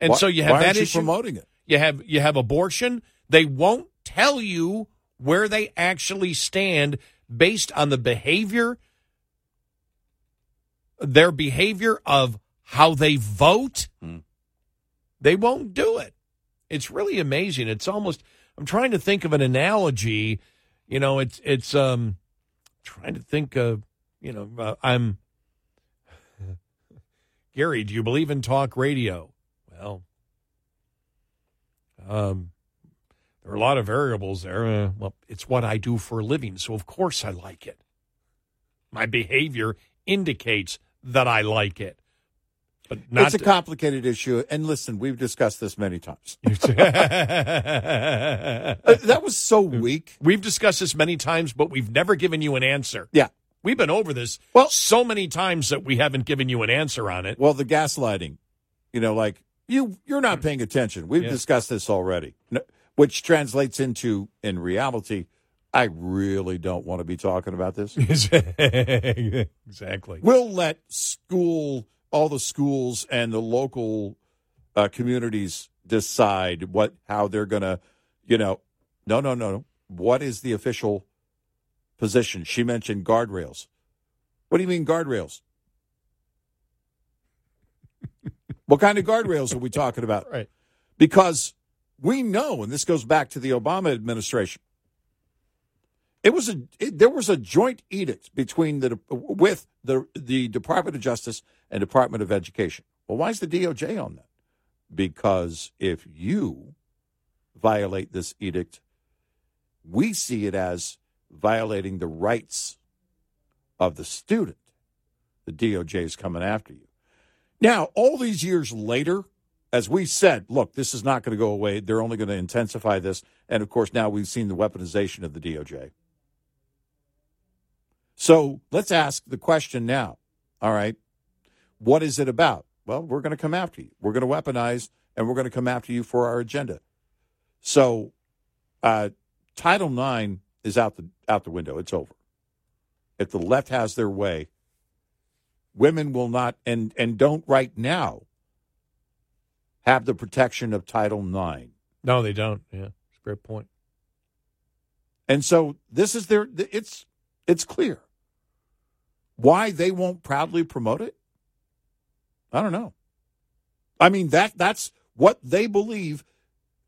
And why, so you have why that issue. Promoting it? You have you have abortion. They won't tell you where they actually stand based on the behavior, their behavior of how they vote. Hmm. They won't do it. It's really amazing. It's almost. I'm trying to think of an analogy. You know, it's it's um trying to think of. You know, uh, I'm Gary. Do you believe in talk radio? Well, um, there are a lot of variables there. Uh, well, it's what I do for a living, so of course I like it. My behavior indicates that I like it. But not it's a complicated to- issue, and listen, we've discussed this many times. That was so weak. We've discussed this many times, but we've never given you an answer. Yeah. We've been over this well, so many times that we haven't given you an answer on it. Well, the gaslighting, you know, like, You, you're not paying attention. We've yeah. discussed this already, which translates into, in reality, I really don't want to be talking about this. Exactly. We'll let school, all the schools and the local uh, communities decide what, how they're going to, you know, no, no, no, no. What is the official position? She mentioned guardrails. What do you mean guardrails? What kind of guardrails are we talking about? Right. Because we know, and this goes back to the Obama administration. It was a it, there was a joint edict between the with the the Department of Justice and Department of Education. Well, why is the D O J on that? Because if you violate this edict, we see it as violating the rights of the student. The D O J is coming after you. Now, all these years later, as we said, look, this is not going to go away. They're only going to intensify this. And, of course, now we've seen the weaponization of the D O J. So let's ask the question now, all right, what is it about? Well, we're going to come after you. We're going to weaponize, and we're going to come after you for our agenda. So uh, Title nine is out the out the window. It's over. If the left has their way, women will not, and, and don't right now, have the protection of Title nine. No, they don't. Yeah, it's a great point. And so this is their, it's it's clear. Why they won't proudly promote it? I don't know. I mean, that that's what they believe.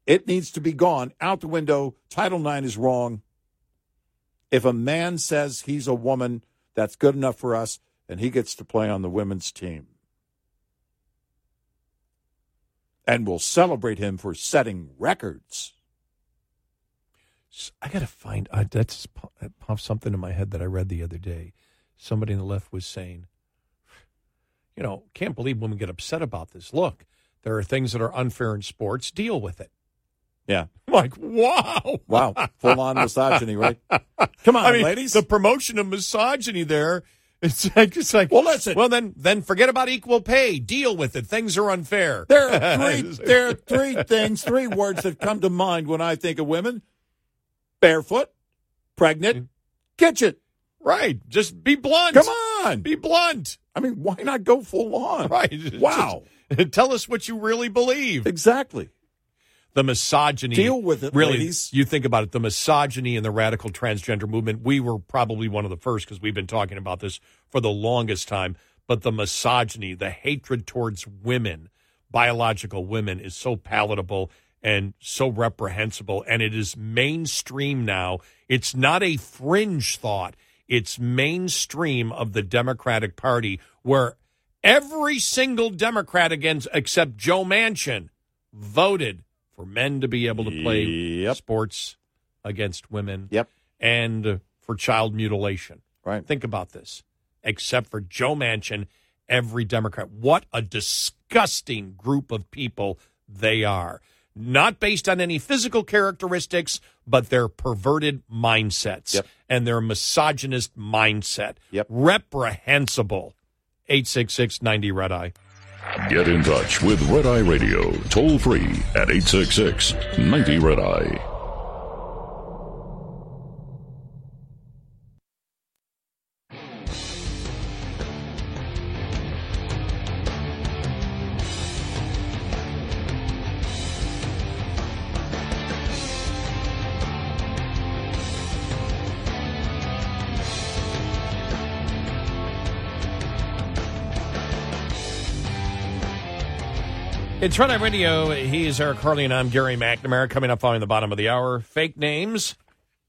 It needs to be gone, out the window. Title nine is wrong. If a man says he's a woman, that's good enough for us. And he gets to play on the women's team. and we'll celebrate him for setting records. I got to find, uh, that's that popped something in my head that I read the other day. Somebody on the left was saying, you know, can't believe women get upset about this. Look, there are things that are unfair in sports. Deal with it. Yeah. I'm like, wow. Wow. Full-on misogyny, right? Come on, I mean, ladies. The promotion of misogyny there. It's like, it's like, well, listen. Well, then, then forget about equal pay. Deal with it. Things are unfair. There are three, there are three things, three words that come to mind when I think of women. Barefoot, pregnant, kitchen. Right. Just be blunt. Come on. Be blunt. I mean, why not go full on? Right. Wow. Just tell us what you really believe. Exactly. The misogyny. Deal with it, really, ladies. You think about it, the misogyny and the radical transgender movement, we were probably one of the first because we've been talking about this for the longest time. But the misogyny, the hatred towards women, biological women, is so palatable and so reprehensible. And it is mainstream now. It's not a fringe thought. It's mainstream of the Democratic Party, where every single Democrat, against, except Joe Manchin, voted for men to be able to play yep. sports against women yep. and for child mutilation. Right. Think about this. Except for Joe Manchin, every Democrat. What a disgusting group of people they are. Not based on any physical characteristics, but their perverted mindsets yep. and their misogynist mindset. Yep. Reprehensible. eight six six ninety red eye. Get in touch with Red Eye Radio, toll free at eight six six ninety red eye. It's Red Eye Radio. He's Eric Harley, and I'm Gary McNamara. Coming up following the bottom of the hour, fake names,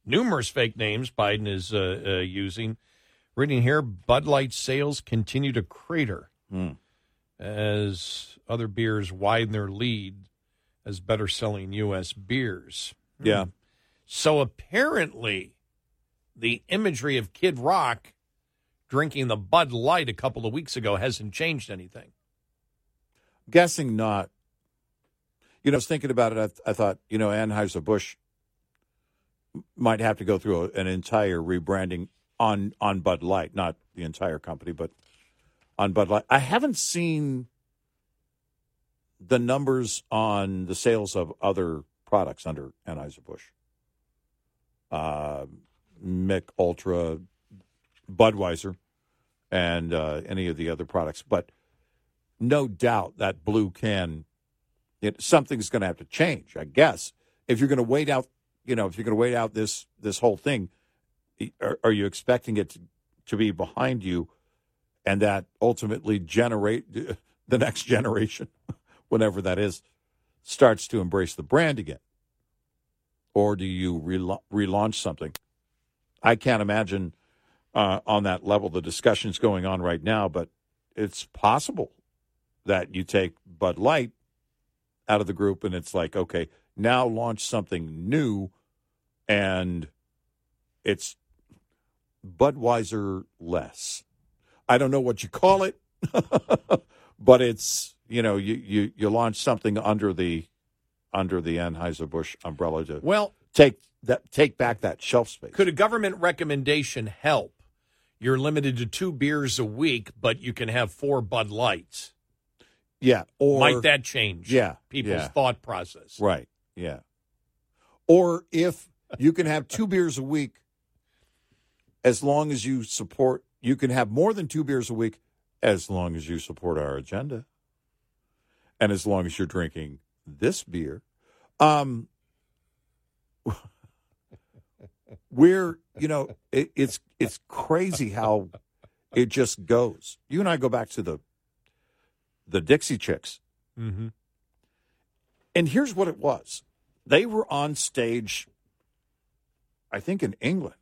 numerous fake names Biden is uh, uh, using. Reading here, Bud Light sales continue to crater mm. as other beers widen their lead as better-selling U S beers. Yeah. Mm. So apparently the imagery of Kid Rock drinking the Bud Light a couple of weeks ago hasn't changed anything. Guessing not. You know, I was thinking about it. I, th- I thought, you know, Anheuser-Busch might have to go through a, an entire rebranding on, on Bud Light, not the entire company, but on Bud Light. I haven't seen the numbers on the sales of other products under Anheuser-Busch. Uh, Mick Ultra, Budweiser, and uh, any of the other products, but no doubt that blue can, it, something's going to have to change, I guess. If you're going to wait out, you know, if you're going to wait out this this whole thing, are, are you expecting it to, to be behind you and that ultimately generate the next generation, whenever that is, starts to embrace the brand again? Or do you rela- relaunch something? I can't imagine uh, on that level the discussions going on right now, but it's possible that you take Bud Light out of the group and it's like, okay, now launch something new, and it's Budweiser-less. I don't know what you call it, but it's, you know, you, you, you launch something under the under the Anheuser-Busch umbrella to well, take that take back that shelf space. Could a government recommendation help? You're limited to two beers a week, but you can have four Bud Lights. Yeah, or might that change yeah, people's yeah. thought process? Right, yeah. Or if you can have two beers a week, as long as you support, you can have more than two beers a week, as long as you support our agenda, and as long as you're drinking this beer. Um, we're, you know, it, it's it's crazy how it just goes. You and I go back to the The Dixie Chicks. Mm-hmm. And here's what it was. They were on stage, I think, in England.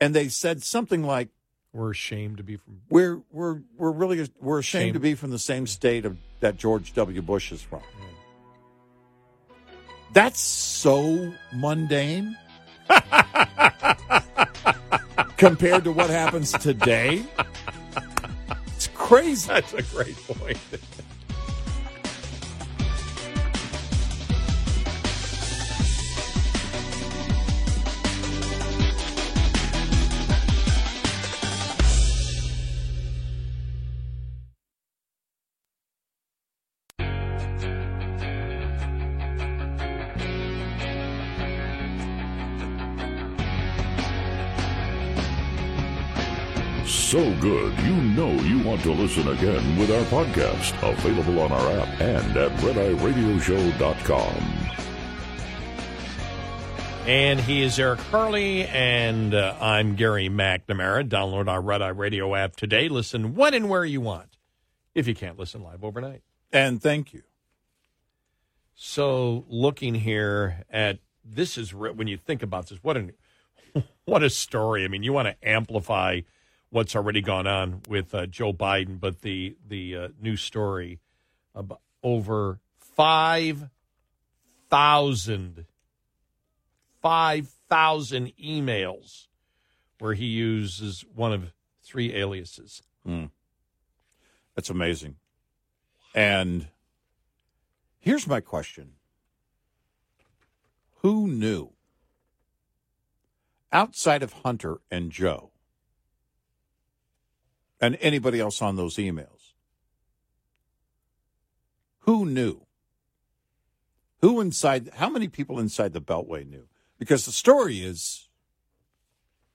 And they said something like, We're ashamed to be from. We're we're we're really we're ashamed Shame. to be from the same state of, that George W. Bush is from. Yeah. That's so mundane compared to what happens today. It's crazy. That's a great point. So good, you know you want to listen again with our podcast, available on our app and at red eye radio show dot com. And he is Eric Hurley, and uh, I'm Gary McNamara. Download our Red Eye Radio app today. Listen when and where you want, if you can't listen live overnight. And thank you. So looking here at this is, when you think about this, what an, what a story. I mean, you want to amplify what's already gone on with uh, Joe Biden, but the the uh, new story about over five thousand emails where he uses one of three aliases. Mm. That's amazing. And here's my question. Who knew? Outside of Hunter and Joe, and anybody else on those emails, who knew? Who inside, how many people inside the Beltway knew? Because the story is...